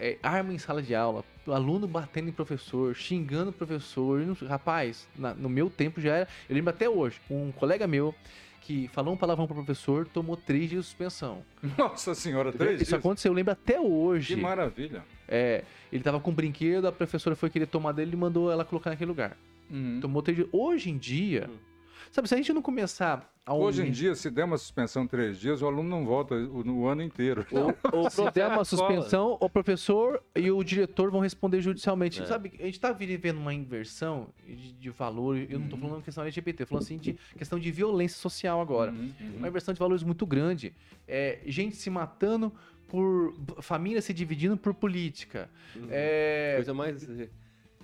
É, arma em sala de aula, aluno batendo em professor, xingando o professor. Rapaz, na, no meu tempo já era... Eu lembro até hoje, um colega meu que falou um palavrão pro professor, tomou três dias de suspensão. Nossa senhora, três dias? Isso aconteceu, eu lembro até hoje. Que maravilha. É, ele tava com um brinquedo, a professora foi querer tomar dele e mandou ela colocar naquele lugar. Uhum. Tomou três dias. Hoje em dia... Uhum. Sabe, se a gente não começar... A um... Hoje em dia, se der uma suspensão de três dias, o aluno não volta o, o ano inteiro. Ou, ou se der uma suspensão, o professor e o diretor vão responder judicialmente. É. Sabe, a gente está vivendo uma inversão de, de valor, eu não estou falando de questão L G B T, eu estou falando assim de questão de violência social agora. Uhum. Uma inversão de valores muito grande. É, gente se matando por... Família se dividindo por política. Uhum. É... Coisa mais...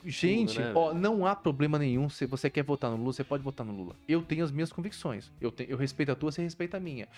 Gente, Lula, né? Ó, não há problema nenhum. Se você quer votar no Lula, você pode votar no Lula. Eu tenho as minhas convicções. Eu, tenho, eu respeito a tua, você respeita a minha.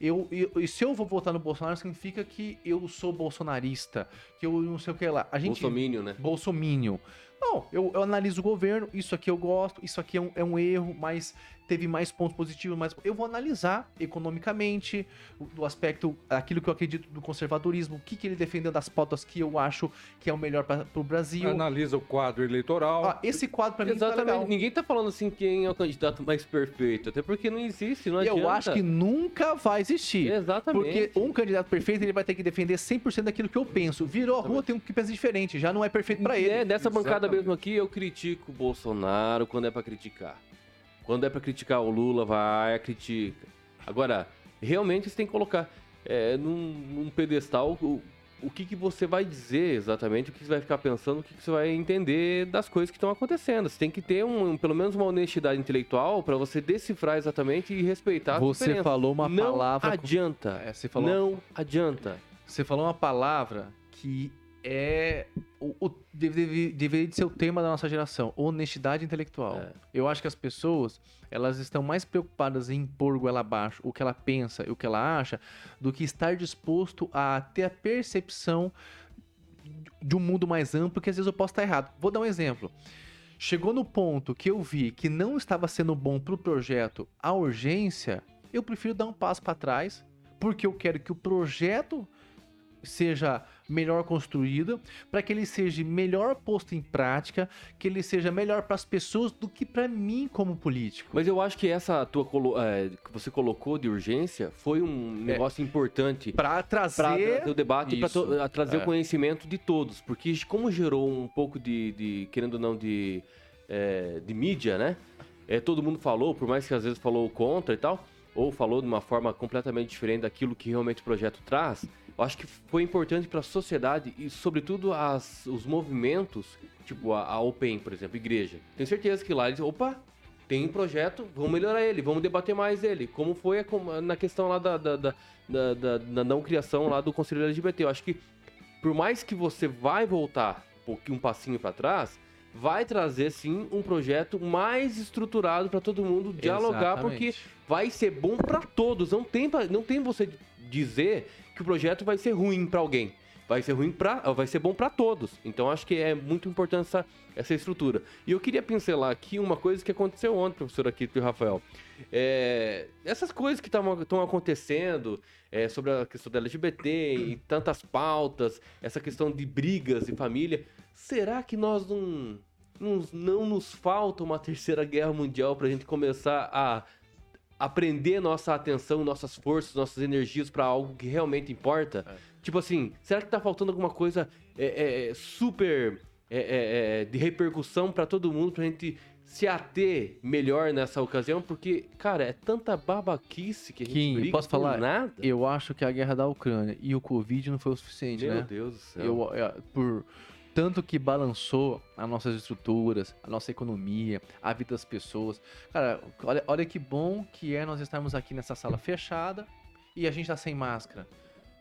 Eu, eu, e se eu vou votar no Bolsonaro, significa que eu sou bolsonarista, que eu não sei o que lá. A gente, Bolsomínio, né? Bolsomínio. Não, eu, eu analiso o governo, isso aqui eu gosto, isso aqui é um, é um erro, mas teve mais pontos positivos, mas eu vou analisar economicamente, do aspecto, aquilo que eu acredito do conservadorismo, o que, que ele defendeu das pautas que eu acho que é o melhor para o Brasil. Analisa o quadro eleitoral. Ah, esse quadro para mim tá legal. Ninguém tá falando assim quem é o candidato mais perfeito, até porque não existe, não adianta. Eu acho que nunca vai existir. Exatamente. Porque um candidato perfeito, ele vai ter que defender cem por cento daquilo que eu penso. Virou a rua, tem um que pensa diferente, já não é perfeito para ele. É, dessa bancada mesmo aqui, eu critico o Bolsonaro quando é pra criticar. Quando é pra criticar o Lula, vai, critica. Agora, realmente você tem que colocar é, num, num pedestal o, o que, que você vai dizer exatamente, o que você vai ficar pensando, o que, que você vai entender das coisas que estão acontecendo. Você tem que ter um, um, pelo menos uma honestidade intelectual para você decifrar exatamente e respeitar as diferenças. Você falou uma não palavra... Não adianta. É, você falou... Não adianta. Você falou uma palavra que é... O, o, deve, deveria de ser o tema da nossa geração, honestidade intelectual. É. Eu acho que as pessoas, elas estão mais preocupadas em pôr goela abaixo o que ela pensa e o que ela acha, do que estar disposto a ter a percepção de um mundo mais amplo, que às vezes eu posso estar errado. Vou dar um exemplo. Chegou no ponto que eu vi que não estava sendo bom para o projeto a urgência, eu prefiro dar um passo para trás, porque eu quero que o projeto seja melhor construído, para que ele seja melhor posto em prática, que ele seja melhor para as pessoas do que para mim como político. Mas eu acho que essa tua é, que você colocou de urgência foi um negócio é, importante para trazer, pra trazer o debate, para trazer é. o conhecimento de todos, porque como gerou um pouco de, de querendo ou não de, é, de mídia, né? É, todo mundo falou, por mais que às vezes falou contra e tal, ou falou de uma forma completamente diferente daquilo que realmente o projeto traz. Eu acho que foi importante para a sociedade e, sobretudo, as, os movimentos, tipo a, a O P E M, por exemplo, igreja. Tenho certeza que lá eles, opa, tem um projeto, vamos melhorar ele, vamos debater mais ele. Como foi a, na questão lá da, da, da, da, da, da não criação lá do Conselho L G B T. Eu acho que, por mais que você vai voltar um passinho para trás, vai trazer, sim, um projeto mais estruturado para todo mundo dialogar, exatamente, porque vai ser bom para todos. Não tem, pra, não tem você dizer que o projeto vai ser ruim para alguém, vai ser ruim para, vai ser bom para todos. Então acho que é muito importante essa, essa estrutura. E eu queria pincelar aqui uma coisa que aconteceu ontem, professor Aquito e Rafael. É, essas coisas que estão acontecendo é, sobre a questão da L G B T e tantas pautas, essa questão de brigas e família, será que nós não, não, não nos falta uma terceira guerra mundial para a gente começar a aprender nossa atenção, nossas forças, nossas energias para algo que realmente importa? É. Tipo assim, será que tá faltando alguma coisa é, é, super é, é, de repercussão para todo mundo, pra gente se ater melhor nessa ocasião? Porque, cara, é tanta babaquice que a gente Kim, briga posso falar nada. Eu acho que a guerra da Ucrânia e o Covid não foi o suficiente, Meu né? Meu Deus do céu. Eu, é, por... Tanto que balançou as nossas estruturas, a nossa economia, a vida das pessoas. Cara, olha, olha que bom que é nós estarmos aqui nessa sala fechada e a gente tá sem máscara.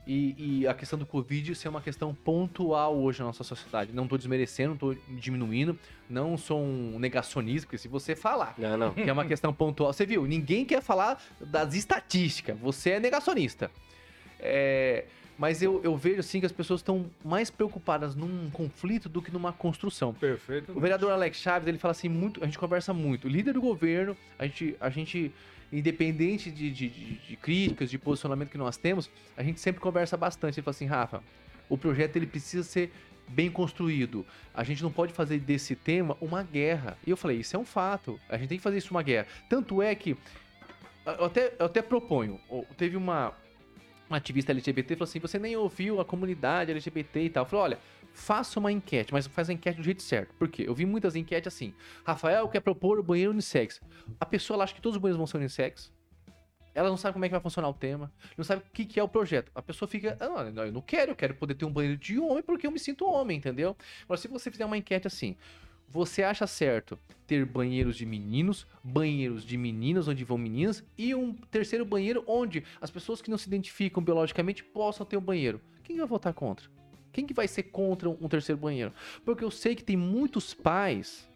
E, e a questão do Covid ser uma questão pontual hoje na nossa sociedade. Não tô desmerecendo, não tô diminuindo, não sou um negacionista, porque se você falar não, não. que é uma questão pontual... Você viu, ninguém quer falar das estatísticas, você é negacionista. É... Mas eu, eu vejo, assim, que as pessoas estão mais preocupadas num conflito do que numa construção. Perfeito. O vereador Alex Chaves, ele fala assim, muito, a gente conversa muito. O líder do governo, a gente, a gente independente de, de, de, de críticas, de posicionamento que nós temos, a gente sempre conversa bastante. Ele fala assim, Rafa, o projeto ele precisa ser bem construído. A gente não pode fazer desse tema uma guerra. E eu falei, isso é um fato. A gente tem que fazer isso uma guerra. Tanto é que, eu até, eu até proponho, teve uma... uma ativista L G B T falou assim, você nem ouviu a comunidade L G B T e tal. Eu falei, olha, faça uma enquete, mas faz a enquete do jeito certo. Por quê? Eu vi muitas enquetes assim, Rafael quer propor o banheiro unissex. A pessoa ela acha que todos os banheiros vão ser unissex, ela não sabe como é que vai funcionar o tema, não sabe o que, que é o projeto. A pessoa fica, ah, não, eu não quero, eu quero poder ter um banheiro de homem porque eu me sinto homem, entendeu? Mas se você fizer uma enquete assim, você acha certo ter banheiros de meninos, banheiros de meninas onde vão meninas e um terceiro banheiro onde as pessoas que não se identificam biologicamente possam ter um banheiro? Quem vai votar contra? Quem que vai ser contra um terceiro banheiro? Porque eu sei que tem muitos pais,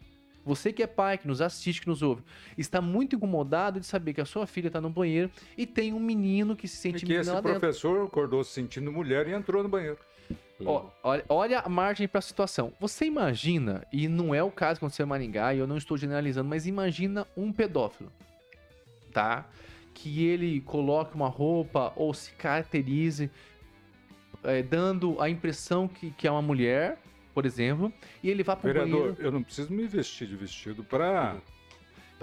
você que é pai, que nos assiste, que nos ouve, está muito incomodado de saber que a sua filha está no banheiro e tem um menino que se sente menino lá dentro. E que esse professor acordou se sentindo mulher e entrou no banheiro. Ó, olha, olha a margem para a situação. Você imagina, e não é o caso que aconteceu em Maringá, e eu não estou generalizando, mas imagina um pedófilo, tá? Que ele coloque uma roupa ou se caracterize é, dando a impressão que, que é uma mulher, por exemplo, e ele vá para o banheiro... Vereador, eu não preciso me vestir de vestido para...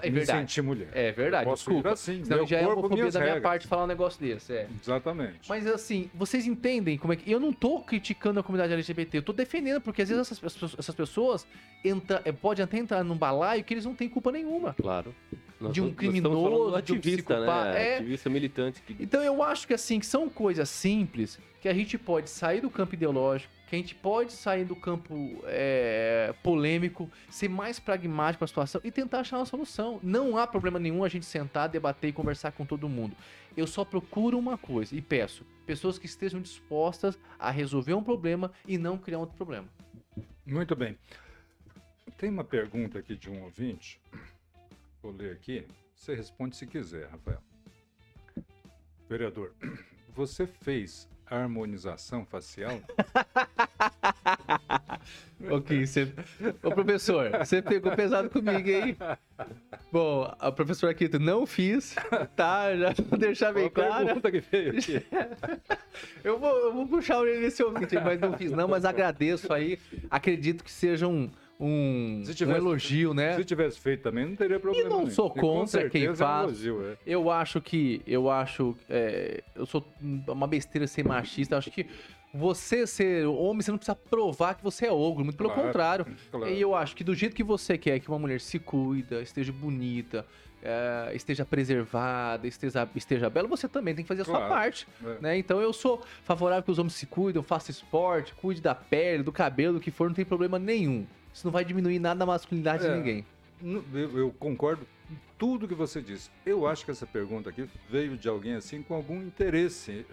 É verdade. Me sentir mulher. É verdade, posso desculpa. Assim, senão já corpo, é um pouquinho da minha regras. Parte falar um negócio desse. É. Exatamente. Mas assim, vocês entendem como é que... Eu não tô criticando a comunidade L G B T, eu tô defendendo, porque às vezes essas, essas pessoas entra... podem até entrar num balaio que eles não têm culpa nenhuma. Claro. Nós de um criminoso, ativista, de um psicopata. Né? É... Ativista militante. Que... Então eu acho que assim, que são coisas simples que a gente pode sair do campo ideológico, que a gente pode sair do campo é, polêmico, ser mais pragmático com a situação e tentar achar uma solução. Não há problema nenhum a gente sentar, debater e conversar com todo mundo. Eu só procuro uma coisa e peço, pessoas que estejam dispostas a resolver um problema e não criar outro problema. Muito bem. Tem uma pergunta aqui de um ouvinte, vou ler aqui, você responde se quiser, Rafael. Vereador, você fez... harmonização facial? Ok, você... Ô, professor, você pegou pesado comigo, hein? Bom, a professora Quito, não fiz, tá? Já vou deixar bem claro. eu, vou, eu vou puxar o orelha nesse ouvinte, mas não fiz. Não, mas agradeço aí. Acredito que seja um, um, se tivesse, um elogio, né? Se tivesse feito também, não teria problema. E não nenhum. Sou contra quem faz. É um elogio, é. Eu acho que... Eu acho... É, eu sou uma besteira ser machista. Acho que você ser homem, você não precisa provar que você é ogro. Muito pelo claro, contrário. Claro. E eu acho que do jeito que você quer que uma mulher se cuida, esteja bonita... É, esteja preservada, esteja, esteja bela, você também tem que fazer a claro, sua parte, é. Né? Então eu sou favorável que os homens se cuidem, façam esporte, cuide da pele, do cabelo, do que for, não tem problema nenhum. Isso não vai diminuir nada na masculinidade é, de ninguém. Eu, eu concordo com tudo que você disse. Eu acho que essa pergunta aqui veio de alguém assim com algum interesse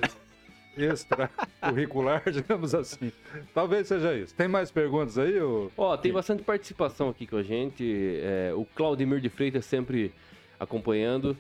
extracurricular, digamos assim. Talvez seja isso. Tem mais perguntas aí? Ou... Oh, tem bastante participação aqui com a gente. É, o Claudemir de Freitas sempre... acompanhando,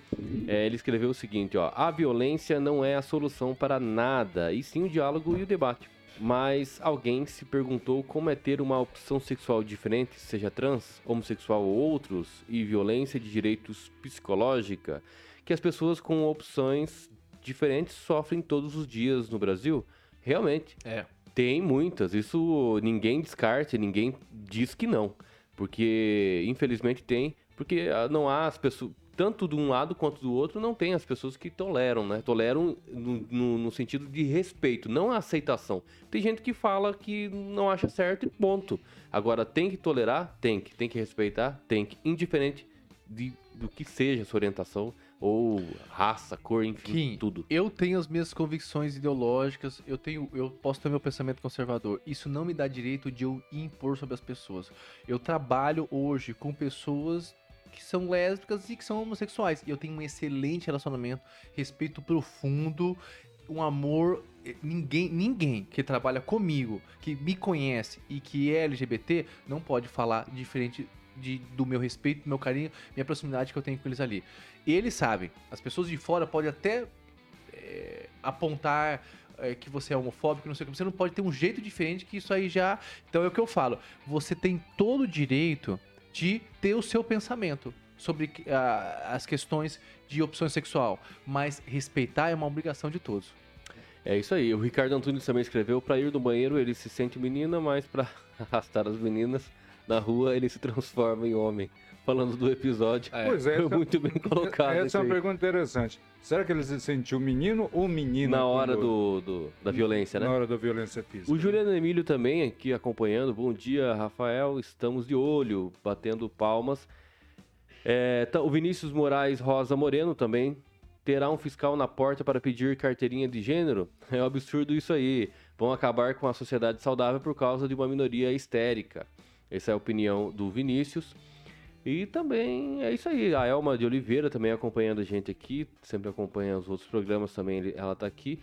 é, ele escreveu o seguinte, ó, a violência não é a solução para nada, e sim o diálogo e o debate. Mas alguém se perguntou como é ter uma opção sexual diferente, seja trans, homossexual ou outros, e violência de direitos psicológica, que as pessoas com opções diferentes sofrem todos os dias no Brasil? Realmente, é. Tem muitas, isso ninguém descarte, ninguém diz que não, porque infelizmente tem, porque não há as pessoas... tanto de um lado quanto do outro, não tem as pessoas que toleram, né? Toleram no, no, no sentido de respeito, não a aceitação. Tem gente que fala que não acha certo e ponto. Agora, tem que tolerar? Tem que. Tem que respeitar? Tem que. Indiferente de, do que seja a sua orientação, ou raça, cor, enfim, Kim, tudo. Eu tenho as minhas convicções ideológicas, eu, tenho, eu posso ter meu pensamento conservador. Isso não me dá direito de eu impor sobre as pessoas. Eu trabalho hoje com pessoas... que são lésbicas e que são homossexuais. Eu tenho um excelente relacionamento, respeito profundo, um amor... Ninguém, ninguém que trabalha comigo, que me conhece e que é L G B T, não pode falar diferente de, do meu respeito, do meu carinho, minha proximidade que eu tenho com eles ali. Eles sabem. As pessoas de fora podem até é, apontar... que você é homofóbico, não sei o que, você não pode ter um jeito diferente que isso aí já... Então é o que eu falo, você tem todo o direito de ter o seu pensamento sobre uh, as questões de opção sexual, mas respeitar é uma obrigação de todos. É isso aí, o Ricardo Antunes também escreveu, para ir do banheiro ele se sente menina, mas para arrastar as meninas na rua ele se transforma em homem. Falando do episódio, pois é, foi muito bem colocado. Essa é uma pergunta interessante. Será que ele se sentiu menino ou menina? Na hora do, do, da violência, né? Na hora da violência física. O Juliano Emílio também aqui acompanhando. Bom dia, Rafael. Estamos de olho, batendo palmas. É, tá, o Vinícius Moraes Rosa Moreno também. Terá um fiscal na porta para pedir carteirinha de gênero? É um absurdo isso aí. Vão acabar com a sociedade saudável por causa de uma minoria histérica. Essa é a opinião do Vinícius. E também é isso aí, a Elma de Oliveira também acompanhando a gente aqui, sempre acompanha os outros programas também, ela tá aqui.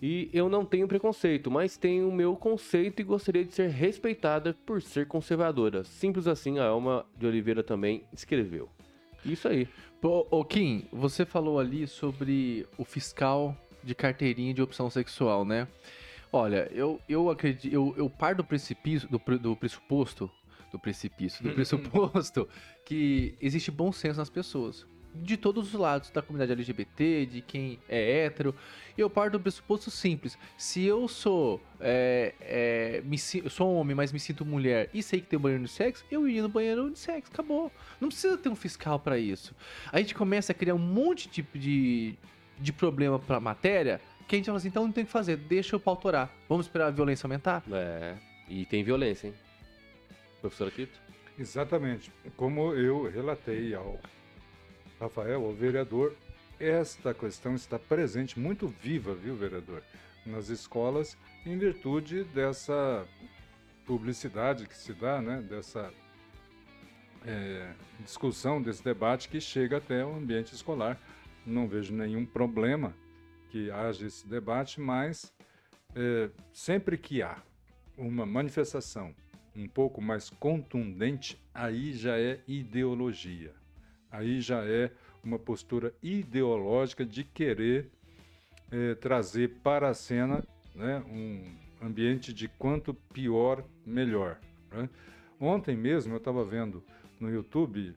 E eu não tenho preconceito, mas tenho o meu conceito e gostaria de ser respeitada por ser conservadora. Simples assim, a Elma de Oliveira também escreveu. Isso aí. Pô, ô Kim, você falou ali sobre o fiscal de carteirinha de opção sexual, né? Olha, eu, eu acredito, eu, eu paro do precipício, do, do pressuposto... do precipício, do pressuposto que existe bom senso nas pessoas. De todos os lados, da comunidade L G B T, de quem é hétero. Eu parto do pressuposto simples. Se eu sou é, é, me, sou homem, mas me sinto mulher e sei que tem um banheiro de sexo, eu iria no banheiro de sexo, acabou. Não precisa ter um fiscal para isso. A gente começa a criar um monte de, de, de problema pra matéria que a gente fala assim, então não tem o que fazer, deixa eu pautorar. Vamos esperar a violência aumentar? É, e tem violência, hein? Professor Quito? Exatamente. Como eu relatei ao Rafael, ao vereador, esta questão está presente, muito viva, viu, vereador, nas escolas, em virtude dessa publicidade que se dá, né, dessa é, discussão, desse debate que chega até o ambiente escolar. Não vejo nenhum problema que haja esse debate, mas é, sempre que há uma manifestação um pouco mais contundente, aí já é ideologia, aí já é uma postura ideológica de querer é, trazer para a cena, né, um ambiente de quanto pior, melhor, né? Ontem mesmo eu estava vendo no YouTube,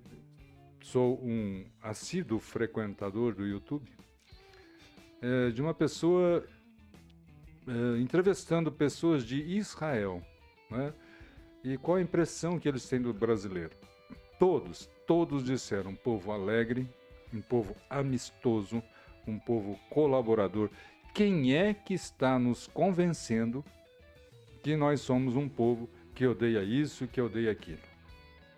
sou um assíduo frequentador do YouTube, é, de uma pessoa é, entrevistando pessoas de Israel, né? E qual a impressão que eles têm do brasileiro? Todos, todos disseram, um povo alegre, um povo amistoso, um povo colaborador. Quem é que está nos convencendo que nós somos um povo que odeia isso, que odeia aquilo?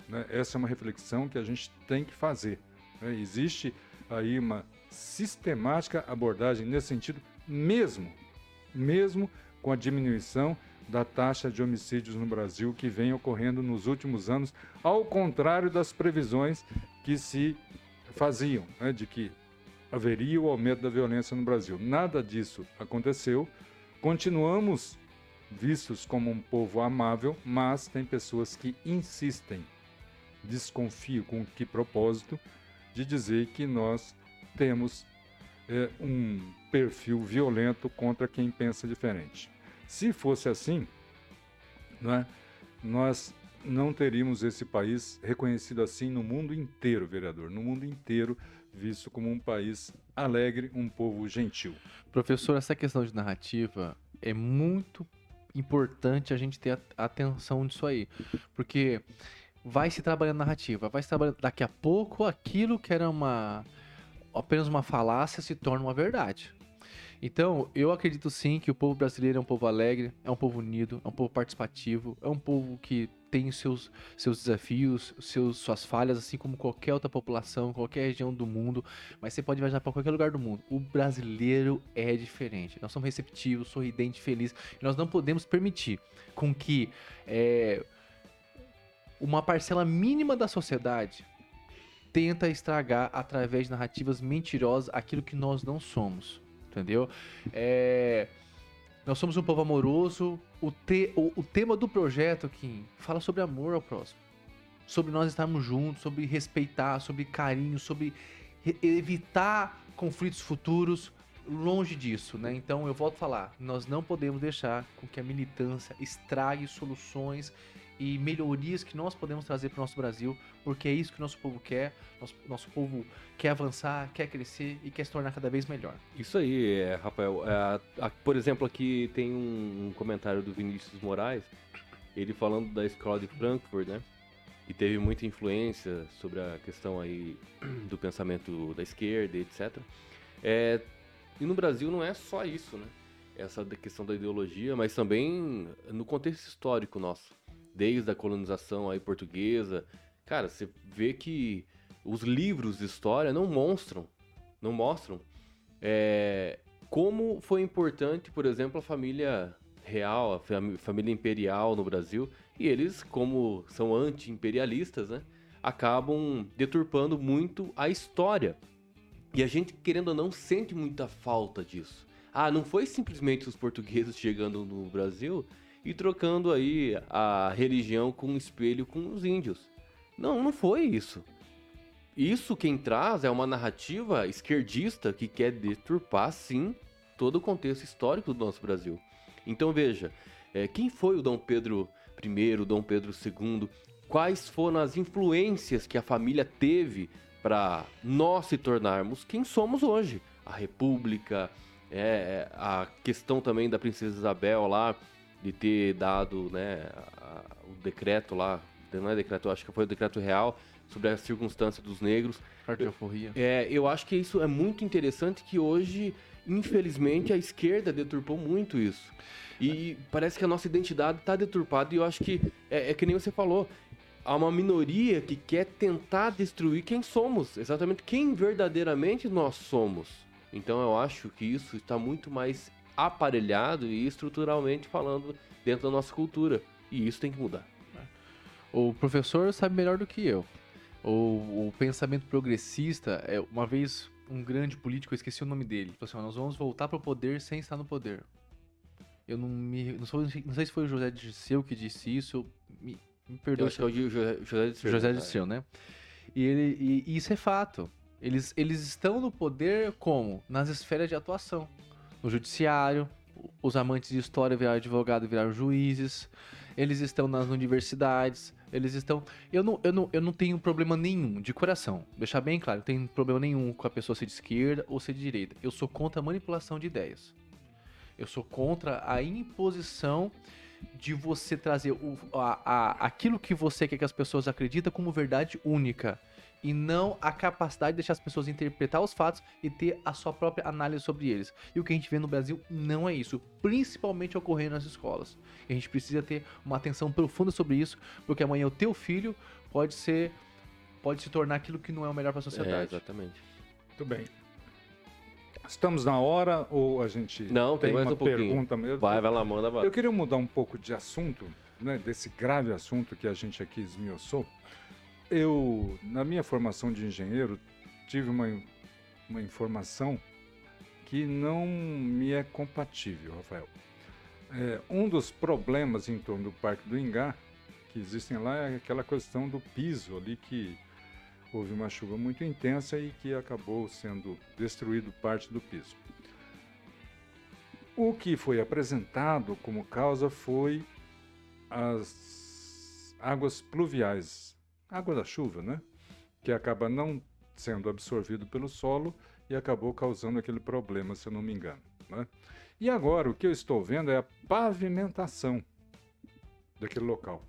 Né? Essa é uma reflexão que a gente tem que fazer, né? Existe aí uma sistemática abordagem nesse sentido, mesmo, mesmo com a diminuição da taxa de homicídios no Brasil que vem ocorrendo nos últimos anos, ao contrário das previsões que se faziam, né, de que haveria o aumento da violência no Brasil. Nada disso aconteceu. Continuamos vistos como um povo amável, mas tem pessoas que insistem, desconfio com que propósito, de dizer que nós temos é, um perfil violento contra quem pensa diferente. Se fosse assim, né, nós não teríamos esse país reconhecido assim no mundo inteiro, vereador, no mundo inteiro, visto como um país alegre, um povo gentil. Professor, essa questão de narrativa é muito importante a gente ter atenção disso aí, porque vai se trabalhando narrativa, vai se trabalhando, daqui a pouco aquilo que era uma, apenas uma falácia se torna uma verdade. Então, eu acredito sim que o povo brasileiro é um povo alegre, é um povo unido, é um povo participativo, é um povo que tem seus, seus desafios, seus, suas falhas, assim como qualquer outra população, qualquer região do mundo, mas você pode viajar para qualquer lugar do mundo. O brasileiro é diferente. Nós somos receptivos, sorridentes, felizes, e nós não podemos permitir com que é, uma parcela mínima da sociedade tenta estragar através de narrativas mentirosas aquilo que nós não somos. Entendeu? É, nós somos um povo amoroso. O, te, o, o tema do projeto, Kim, fala sobre amor ao próximo, sobre nós estarmos juntos, sobre respeitar, sobre carinho, sobre re, evitar conflitos futuros, longe disso, né? Então eu volto a falar, nós não podemos deixar com que a militância estrague soluções e melhorias que nós podemos trazer para o nosso Brasil, porque é isso que nosso povo quer. Nosso, nosso povo quer avançar, quer crescer e quer se tornar cada vez melhor. Isso aí, é, Rafael. É, a, por exemplo, aqui tem um, um comentário do Vinícius Moraes, ele falando da escola de Frankfurt, né? E teve muita influência sobre a questão aí do pensamento da esquerda, etcétera. É, e no Brasil não é só isso, né? Essa questão da ideologia, mas também no contexto histórico nosso. Desde a colonização aí portuguesa, cara, você vê que os livros de história não mostram, não mostram é, como foi importante, por exemplo, a família real, a fam- família imperial no Brasil, e eles, como são anti-imperialistas, né, acabam deturpando muito a história. E a gente, querendo ou não, sente muita falta disso. Ah, não foi simplesmente os portugueses chegando no Brasil e trocando aí a religião com um espelho com os índios. Não, não foi isso. Isso quem traz é uma narrativa esquerdista que quer deturpar, sim, todo o contexto histórico do nosso Brasil. Então veja, é, quem foi o Dom Pedro I, o Dom Pedro segundo? Quais foram as influências que a família teve para nós se tornarmos quem somos hoje? A República, é, a questão também da Princesa Isabel lá, de ter dado, né, a, o decreto lá, não é decreto, eu acho que foi o decreto real, sobre a circunstância dos negros. Cartoforia. É, eu acho que isso é muito interessante, que hoje, infelizmente, a esquerda deturpou muito isso. E parece que a nossa identidade está deturpada, e eu acho que, é, é que nem você falou, há uma minoria que quer tentar destruir quem somos, exatamente quem verdadeiramente nós somos. Então eu acho que isso está muito mais aparelhado e estruturalmente falando dentro da nossa cultura. E isso tem que mudar. O professor sabe melhor do que eu. O, o pensamento progressista, é, uma vez um grande político, eu esqueci o nome dele, falou assim: nós vamos voltar para o poder sem estar no poder. Eu não me... Não, sou, não sei se foi o José de Dirceu que disse isso, me, me perdoe. Eu acho que é o José, José de Dirceu. José de Dirceu, né? E, ele, e, e isso é fato. Eles, eles estão no poder como? Nas esferas de atuação. No judiciário, os amantes de história viraram advogado, viraram juízes, eles estão nas universidades, eles estão... Eu não, eu não, eu não tenho problema nenhum, de coração, deixar bem claro, não tenho problema nenhum com a pessoa ser de esquerda ou ser de direita. Eu sou contra a manipulação de ideias. Eu sou contra a imposição de você trazer o, a, a, aquilo que você quer que as pessoas acreditam como verdade única, e não a capacidade de deixar as pessoas interpretar os fatos e ter a sua própria análise sobre eles. E o que a gente vê no Brasil não é isso, principalmente ocorrendo nas escolas. E a gente precisa ter uma atenção profunda sobre isso, porque amanhã o teu filho pode ser, pode se tornar aquilo que não é o melhor para a sociedade. É, exatamente. Muito bem. Estamos na hora ou a gente não, tem, tem mais uma um pergunta mesmo? Vai, vai lá, manda. Eu queria mudar um pouco de assunto, né, desse grave assunto que a gente aqui esmiuçou. Eu, na minha formação de engenheiro, tive uma, uma informação que não me é compatível, Rafael. É, um dos problemas em torno do Parque do Ingá, que existem lá, é aquela questão do piso ali, que houve uma chuva muito intensa e que acabou sendo destruído parte do piso. O que foi apresentado como causa foi as águas pluviais, água da chuva, né? Que acaba não sendo absorvido pelo solo e acabou causando aquele problema, se eu não me engano, né? E agora o que eu estou vendo é a pavimentação daquele local.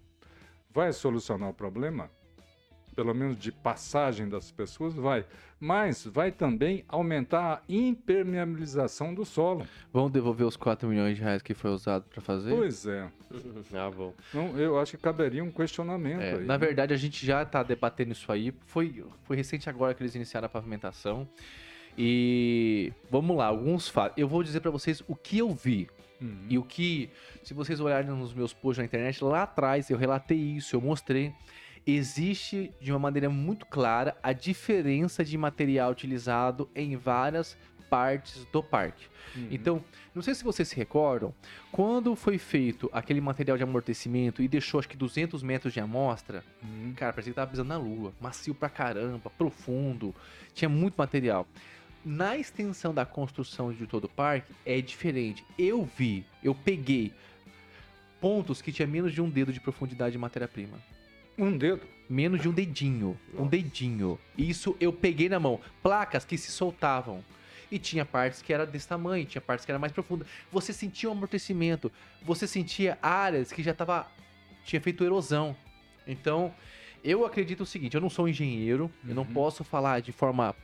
Vai solucionar o problema? Pelo menos de passagem das pessoas, vai. Mas vai também aumentar a impermeabilização do solo. Vão devolver os quatro milhões de reais que foi usado para fazer? Pois é. Ah, bom. Não, eu acho que caberia um questionamento é, aí. Na verdade, a gente já está debatendo isso aí. Foi, foi recente agora que eles iniciaram a pavimentação. E vamos lá, alguns fatos. Eu vou dizer para vocês o que eu vi. Uhum. E o que, se vocês olharem nos meus posts na internet, lá atrás eu relatei isso, eu mostrei. Existe de uma maneira muito clara a diferença de material utilizado em várias partes do parque. Uhum. Então, não sei se vocês se recordam, quando foi feito aquele material de amortecimento e deixou acho que duzentos metros de amostra, uhum. Cara, parecia que tava pisando na lua, macio pra caramba, profundo, tinha muito material. Na extensão da construção de todo o parque é diferente. Eu vi, eu peguei pontos que tinha menos de um dedo de profundidade de matéria-prima. Um dedo? Menos de um dedinho. Nossa. Um dedinho. Isso eu peguei na mão. Placas que se soltavam. E tinha partes que era desse tamanho, tinha partes que era mais profunda. Você sentia um amortecimento. Você sentia áreas que já tava... tinha feito erosão. Então, eu acredito o seguinte. Eu não sou engenheiro. Uhum. Eu não posso falar de forma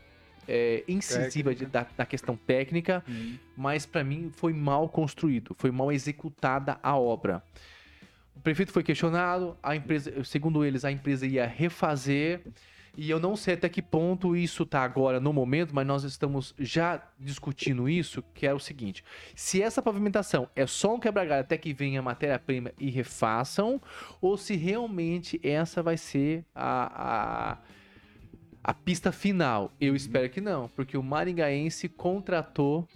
é, incisiva de, da, da questão técnica. Uhum. Mas, para mim, foi mal construído. Foi mal executada a obra. O prefeito foi questionado, a empresa, segundo eles, a empresa ia refazer, e eu não sei até que ponto isso está agora no momento, mas nós estamos já discutindo isso, que é o seguinte: se essa pavimentação é só um quebra-galho até que venha a matéria-prima e refaçam, ou se realmente essa vai ser a, a, a pista final. Eu espero que não, porque o maringaense contratou...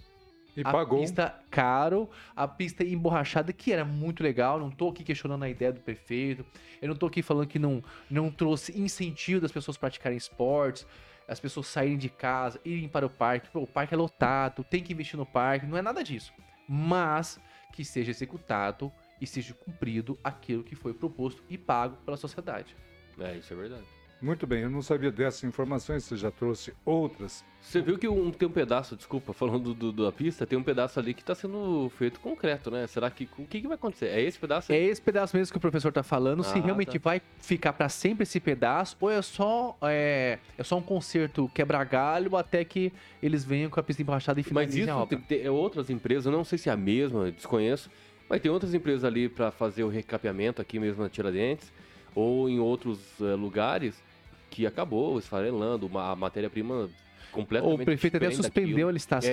E a pagou. Pista caro, a pista emborrachada, que era muito legal. Não tô aqui questionando a ideia do prefeito. Eu não tô aqui falando que não, não trouxe incentivo das pessoas praticarem esportes, as pessoas saírem de casa, irem para o parque. Pô, o parque é lotado, tem que investir no parque. Não é nada disso. Mas que seja executado e seja cumprido aquilo que foi proposto e pago pela sociedade. É, isso é verdade. Muito bem, eu não sabia dessas informações, você já trouxe outras. Você viu que um, tem um pedaço, desculpa, falando do, do, da pista, tem um pedaço ali que está sendo feito concreto, né? Será que... O que, que vai acontecer? É esse pedaço aí? É esse pedaço mesmo que o professor está falando, ah, se realmente tá. Vai ficar para sempre esse pedaço, ou é só, é, é só um conserto quebra-galho até que eles venham com a pista emborrachada e finalizem a obra. Mas isso tem, tem outras empresas, não sei se é a mesma, desconheço, mas tem outras empresas ali para fazer o recapeamento aqui mesmo na Tiradentes. ou em outros uh, lugares que acabou esfarelando uma, a matéria-prima completamente. O prefeito até suspendeu daquilo. A licitação.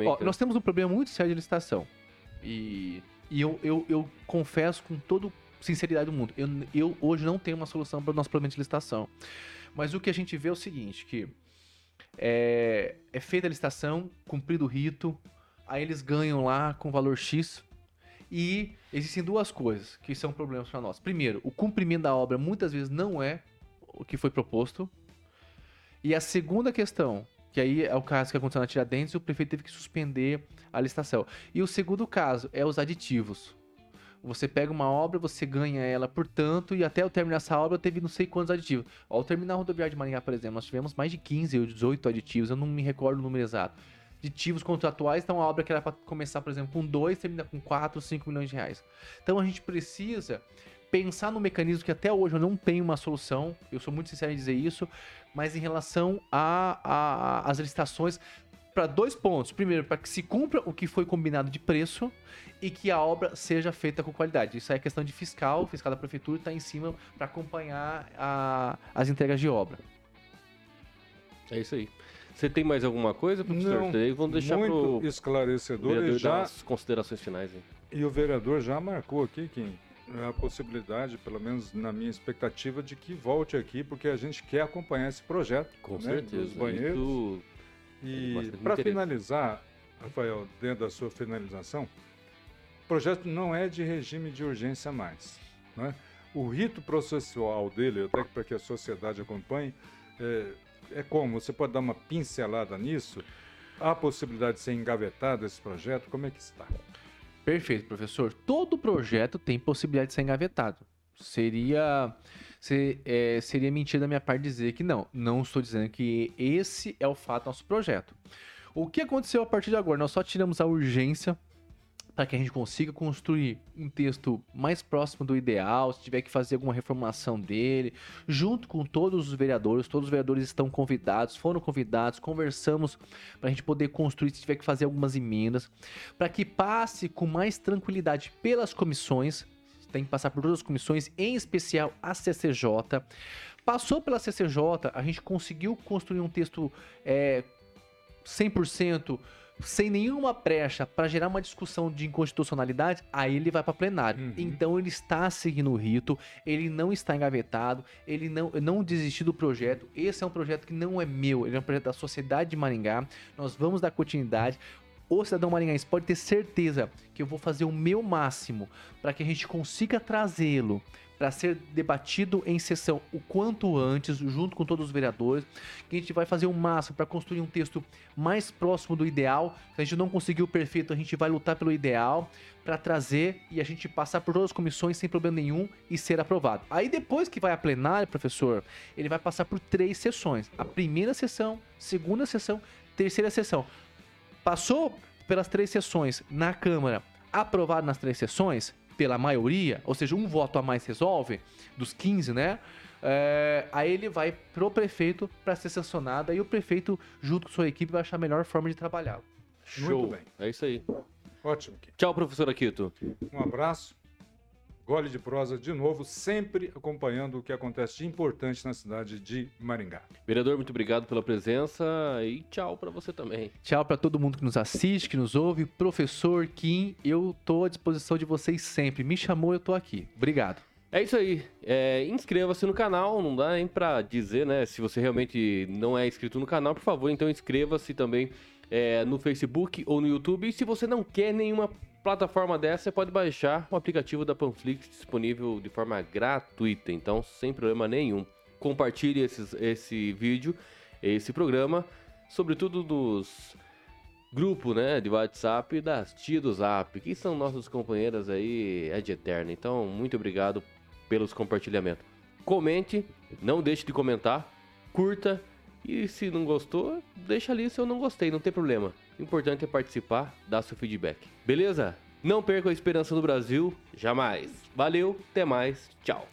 É, ó, nós temos um problema muito sério de licitação. E, e eu, eu, eu confesso com toda sinceridade do mundo, eu, eu hoje não tenho uma solução para o nosso problema de licitação. Mas o que a gente vê é o seguinte, que é, é feita a licitação, cumprido o rito, aí eles ganham lá com valor X. E existem duas coisas que são problemas para nós. Primeiro, o cumprimento da obra muitas vezes não é o que foi proposto. E a segunda questão, que aí é o caso que aconteceu na Tiradentes, o prefeito teve que suspender a licitação. E o segundo caso é os aditivos. Você pega uma obra, você ganha ela por tanto, e até eu terminar essa obra eu teve não sei quantos aditivos. Ao terminar a rodoviária de Maringá, por exemplo, nós tivemos mais de quinze ou dezoito aditivos, eu não me recordo o número exato. Aditivos contratuais, então a obra que era para começar, por exemplo, com dois, termina com quatro, cinco milhões de reais. Então a gente precisa pensar no mecanismo que até hoje eu não tenho uma solução, eu sou muito sincero em dizer isso, mas em relação às licitações, para dois pontos. Primeiro, para que se cumpra o que foi combinado de preço e que a obra seja feita com qualidade. Isso aí é questão de fiscal, o fiscal da prefeitura está em cima para acompanhar a, as entregas de obra. É isso aí. Você tem mais alguma coisa, professor? Não, vamos deixar muito pro esclarecedor vereador e já dar as considerações finais. Hein? E o vereador já marcou aqui, Kim, a possibilidade, pelo menos na minha expectativa, de que volte aqui, porque a gente quer acompanhar esse projeto. Com né, certeza. Dos banheiros. Muito... E para finalizar, Rafael, dentro da sua finalização, o projeto não é de regime de urgência mais. Né? O rito processual dele, até para que a sociedade acompanhe, é... É como? Você pode dar uma pincelada nisso? Há a possibilidade de ser engavetado esse projeto? Como é que está? Perfeito, professor. Todo projeto tem possibilidade de ser engavetado. Seria, ser, é, seria mentira da minha parte dizer que não. Não estou dizendo que esse é o fato do nosso projeto. O que aconteceu a partir de agora? Nós só tiramos a urgência para que a gente consiga construir um texto mais próximo do ideal, se tiver que fazer alguma reformulação dele, junto com todos os vereadores, todos os vereadores estão convidados, foram convidados, conversamos para a gente poder construir, se tiver que fazer algumas emendas, para que passe com mais tranquilidade pelas comissões, tem que passar por todas as comissões, em especial a C C J. Passou pela C C J, a gente conseguiu construir um texto é, cem por cento sem nenhuma brecha para gerar uma discussão de inconstitucionalidade, aí ele vai para plenário. Uhum. Então ele está seguindo o rito, ele não está engavetado, ele não, não desistiu do projeto. Esse é um projeto que não é meu, ele é um projeto da sociedade de Maringá. Nós vamos dar continuidade. O cidadão maringaense pode ter certeza que eu vou fazer o meu máximo para que a gente consiga trazê-lo para ser debatido em sessão o quanto antes, junto com todos os vereadores, que a gente vai fazer o máximo para construir um texto mais próximo do ideal. Se a gente não conseguir o perfeito, a gente vai lutar pelo ideal para trazer e a gente passar por todas as comissões sem problema nenhum e ser aprovado. Aí depois que vai a plenária, professor, ele vai passar por três sessões. A primeira sessão, segunda sessão, terceira sessão. Passou pelas três sessões na Câmara, aprovado nas três sessões... pela maioria, ou seja, um voto a mais resolve, dos quinze, né? É, aí ele vai pro prefeito para ser sancionado, e o prefeito, junto com sua equipe, vai achar a melhor forma de trabalhar. Show. Muito bem. É isso aí. Ótimo. Tchau, professor Akito. Um abraço. Gole de prosa de novo, sempre acompanhando o que acontece de importante na cidade de Maringá. Vereador, muito obrigado pela presença e tchau para você também. Tchau para todo mundo que nos assiste, que nos ouve. Professor Kim, eu tô à disposição de vocês sempre. Me chamou, eu tô aqui. Obrigado. É isso aí. É, inscreva-se no canal, não dá nem para dizer, né? Se você realmente não é inscrito no canal, por favor, então inscreva-se também é, no Facebook ou no YouTube. E se você não quer nenhuma plataforma dessa, você pode baixar o aplicativo da Panflix disponível de forma gratuita, então sem problema nenhum. Compartilhe esses, esse vídeo, esse programa, sobretudo dos grupos, né, de WhatsApp e das tias do Zap, que são nossos companheiros aí, é de eterna. Então, muito obrigado pelos compartilhamentos. Comente, não deixe de comentar, curta e se não gostou, deixa ali se eu não gostei, não tem problema. O importante é participar, dar seu feedback. Beleza? Não perca a esperança do Brasil, jamais. Valeu, até mais, tchau.